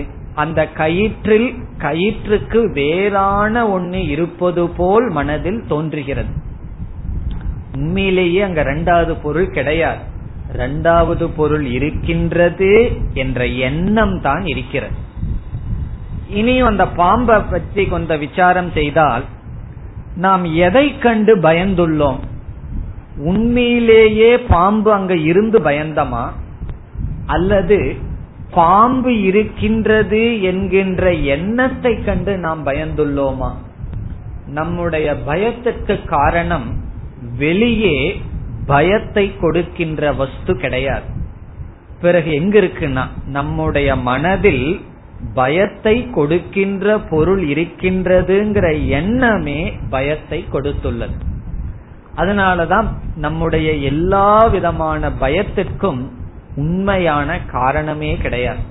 அந்த கயிற்றில் கயிற்றுக்கு வேறான ஒண்ணு இருப்பது போல் மனதில் தோன்றுகிறது. உண்மையிலேயே அங்க இரண்டாவது பொருள் கிடையாது. இரண்டாவது பொருள் இருக்கின்றது என்ற எண்ணம் தான் இருக்கிறது. இனியும் அந்த பாம்பை பற்றி கொஞ்சம் விசாரம் செய்தால், நாம் எதை கண்டு பயந்துள்ளோம்? உண்மையிலேயே பாம்பு அங்க இருந்து பயந்தமா, அல்லது பாம்பு இருக்கின்றது என்கின்ற எண்ணத்தை கண்டு நாம் பயந்துள்ளோமா? நம்முடைய பயத்துக்கு காரணம் வெளியே பயத்தை கொடுக்கின்ற வஸ்து கிடையாது. பிறகு எங்க இருக்குன்னா, நம்முடைய மனதில் பயத்தை கொடுக்கின்ற பொருள் இருக்கின்றதுங்கிற எண்ணமே பயத்தை கொடுத்துள்ளது. அதனாலதான் நம்முடைய எல்லா விதமான பயத்திற்கும் உண்மையான காரணமே கிடையாது.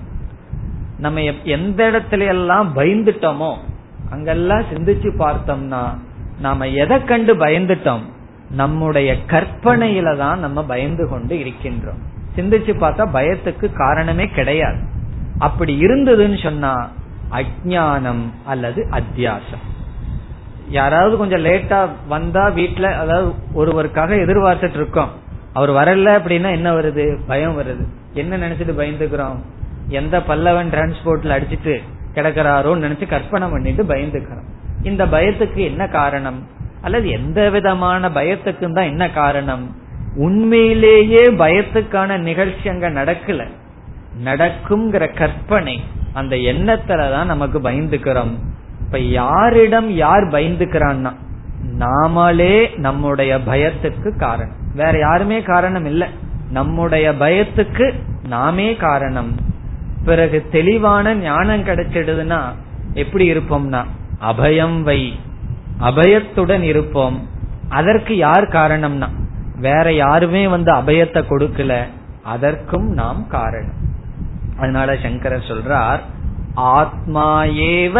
நம்ம எந்த இடத்துல எல்லாம் பயந்துட்டோமோ அங்கெல்லாம் சிந்திச்சு பார்த்தோம்னா, நாம எதை கண்டு பயந்துட்டோம்? நம்முடைய கற்பனையில தான் நம்ம பயந்து கொண்டு இருக்கின்றோம். சிந்திச்சு பார்த்தா பயத்துக்கு காரணமே கிடையாது. அப்படி இருந்ததுன்னு சொன்னா அஜ்ஞானம் அல்லது அத்தியாசம். யாராவது கொஞ்சம் லேட்டா வந்தா வீட்டுல, அதாவது ஒருவருக்காக எதிர்பார்த்துட்டு இருக்கோம், அவர் வரல அப்படின்னா என்ன வருது? பயம் வருது. என்ன நினைச்சிட்டு பயந்துக்கிறோம்? எந்த பல்லவன் டிரான்ஸ்போர்ட்ல அடிச்சிட்டு கிடக்கிறாரோன்னு நினைச்சு கற்பனை பண்ணிட்டு பயந்துக்கிறோம். இந்த பயத்துக்கு என்ன காரணம்? அல்லது எந்த விதமான பயத்துக்கும் தான் என்ன காரணம்? உண்மையிலேயே பயத்துக்கான நிகழ்ச்சி அங்க நடக்கல, நடக்கும்ங்கிற கற்பனை, அந்த எண்ணத்துலதான் நமக்கு பயந்துக்கிறோம். இப்ப யாரிடம் யார் பயந்துக்கிறான்னா, நாமளே நம்முடைய பயத்துக்கு காரணம். வேற யாருமே காரணம் இல்ல, நம்முடைய பயத்துக்கு நாமே காரணம். பிறகு தெளிவான ஞானம் கிடைச்சிடுதுன்னா எப்படி இருப்போம்னா, அபயம் வை, அபயத்துடன் இருப்போம். அதற்கு யார் காரணம்னா, வேற யாருமே அபயத்தை கொடுக்கல, அதற்கும் நாம் காரணம். அதனால சங்கரர் சொல்றார், ஆத்மா ஏவ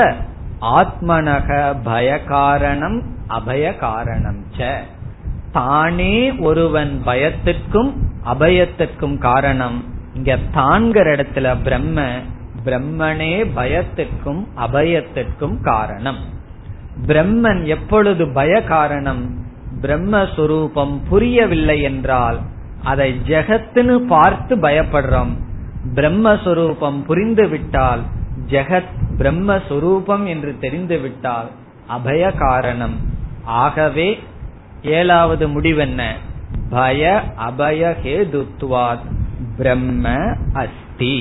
ஆத்மனக பய காரணம் அபய காரணம் ச. தானே ஒருவன் பயத்துக்கும் அபயத்துக்கும் காரணம். இங்க தான்கிற இடத்துல பிரம்ம, பிரம்மனே பயத்துக்கும் அபயத்துக்கும் காரணம். பிரம்மன் எப்பொழுது பய காரணம்? பிரம்மஸ்வரூபம் புரியவில்லை என்றால் அதை ஜெகத்துன்னு பார்த்து பயப்படுறோம். பிரம்மஸ்வரூபம் புரிந்து விட்டால், ஜெகத் பிரம்மஸ்வரூபம் என்று தெரிந்து விட்டால் அபய காரணம். ஆகவே ஏழாவது முடிவென்ன, பய அபய ஹேதுத்வாத் பிரம்ம அஸ்தி.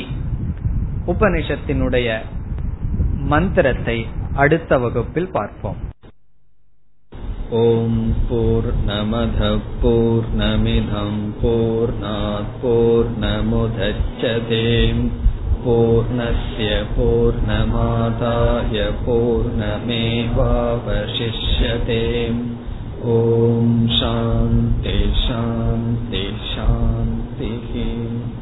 உபனிஷத்தினுடைய மந்திரத்தை அடுத்த வகுப்பில் பார்ப்போம். ஓம் பூர்ணமதః பூர்ணமிதம் பூர்ணாத் பூர்ணமுதச்யதே பூர்ணஸ்ய பூர்ணமாதாய பூர்ணமேவாவசிஷ்யதே. ஓம் சாந்தி சாந்தி சாந்தி.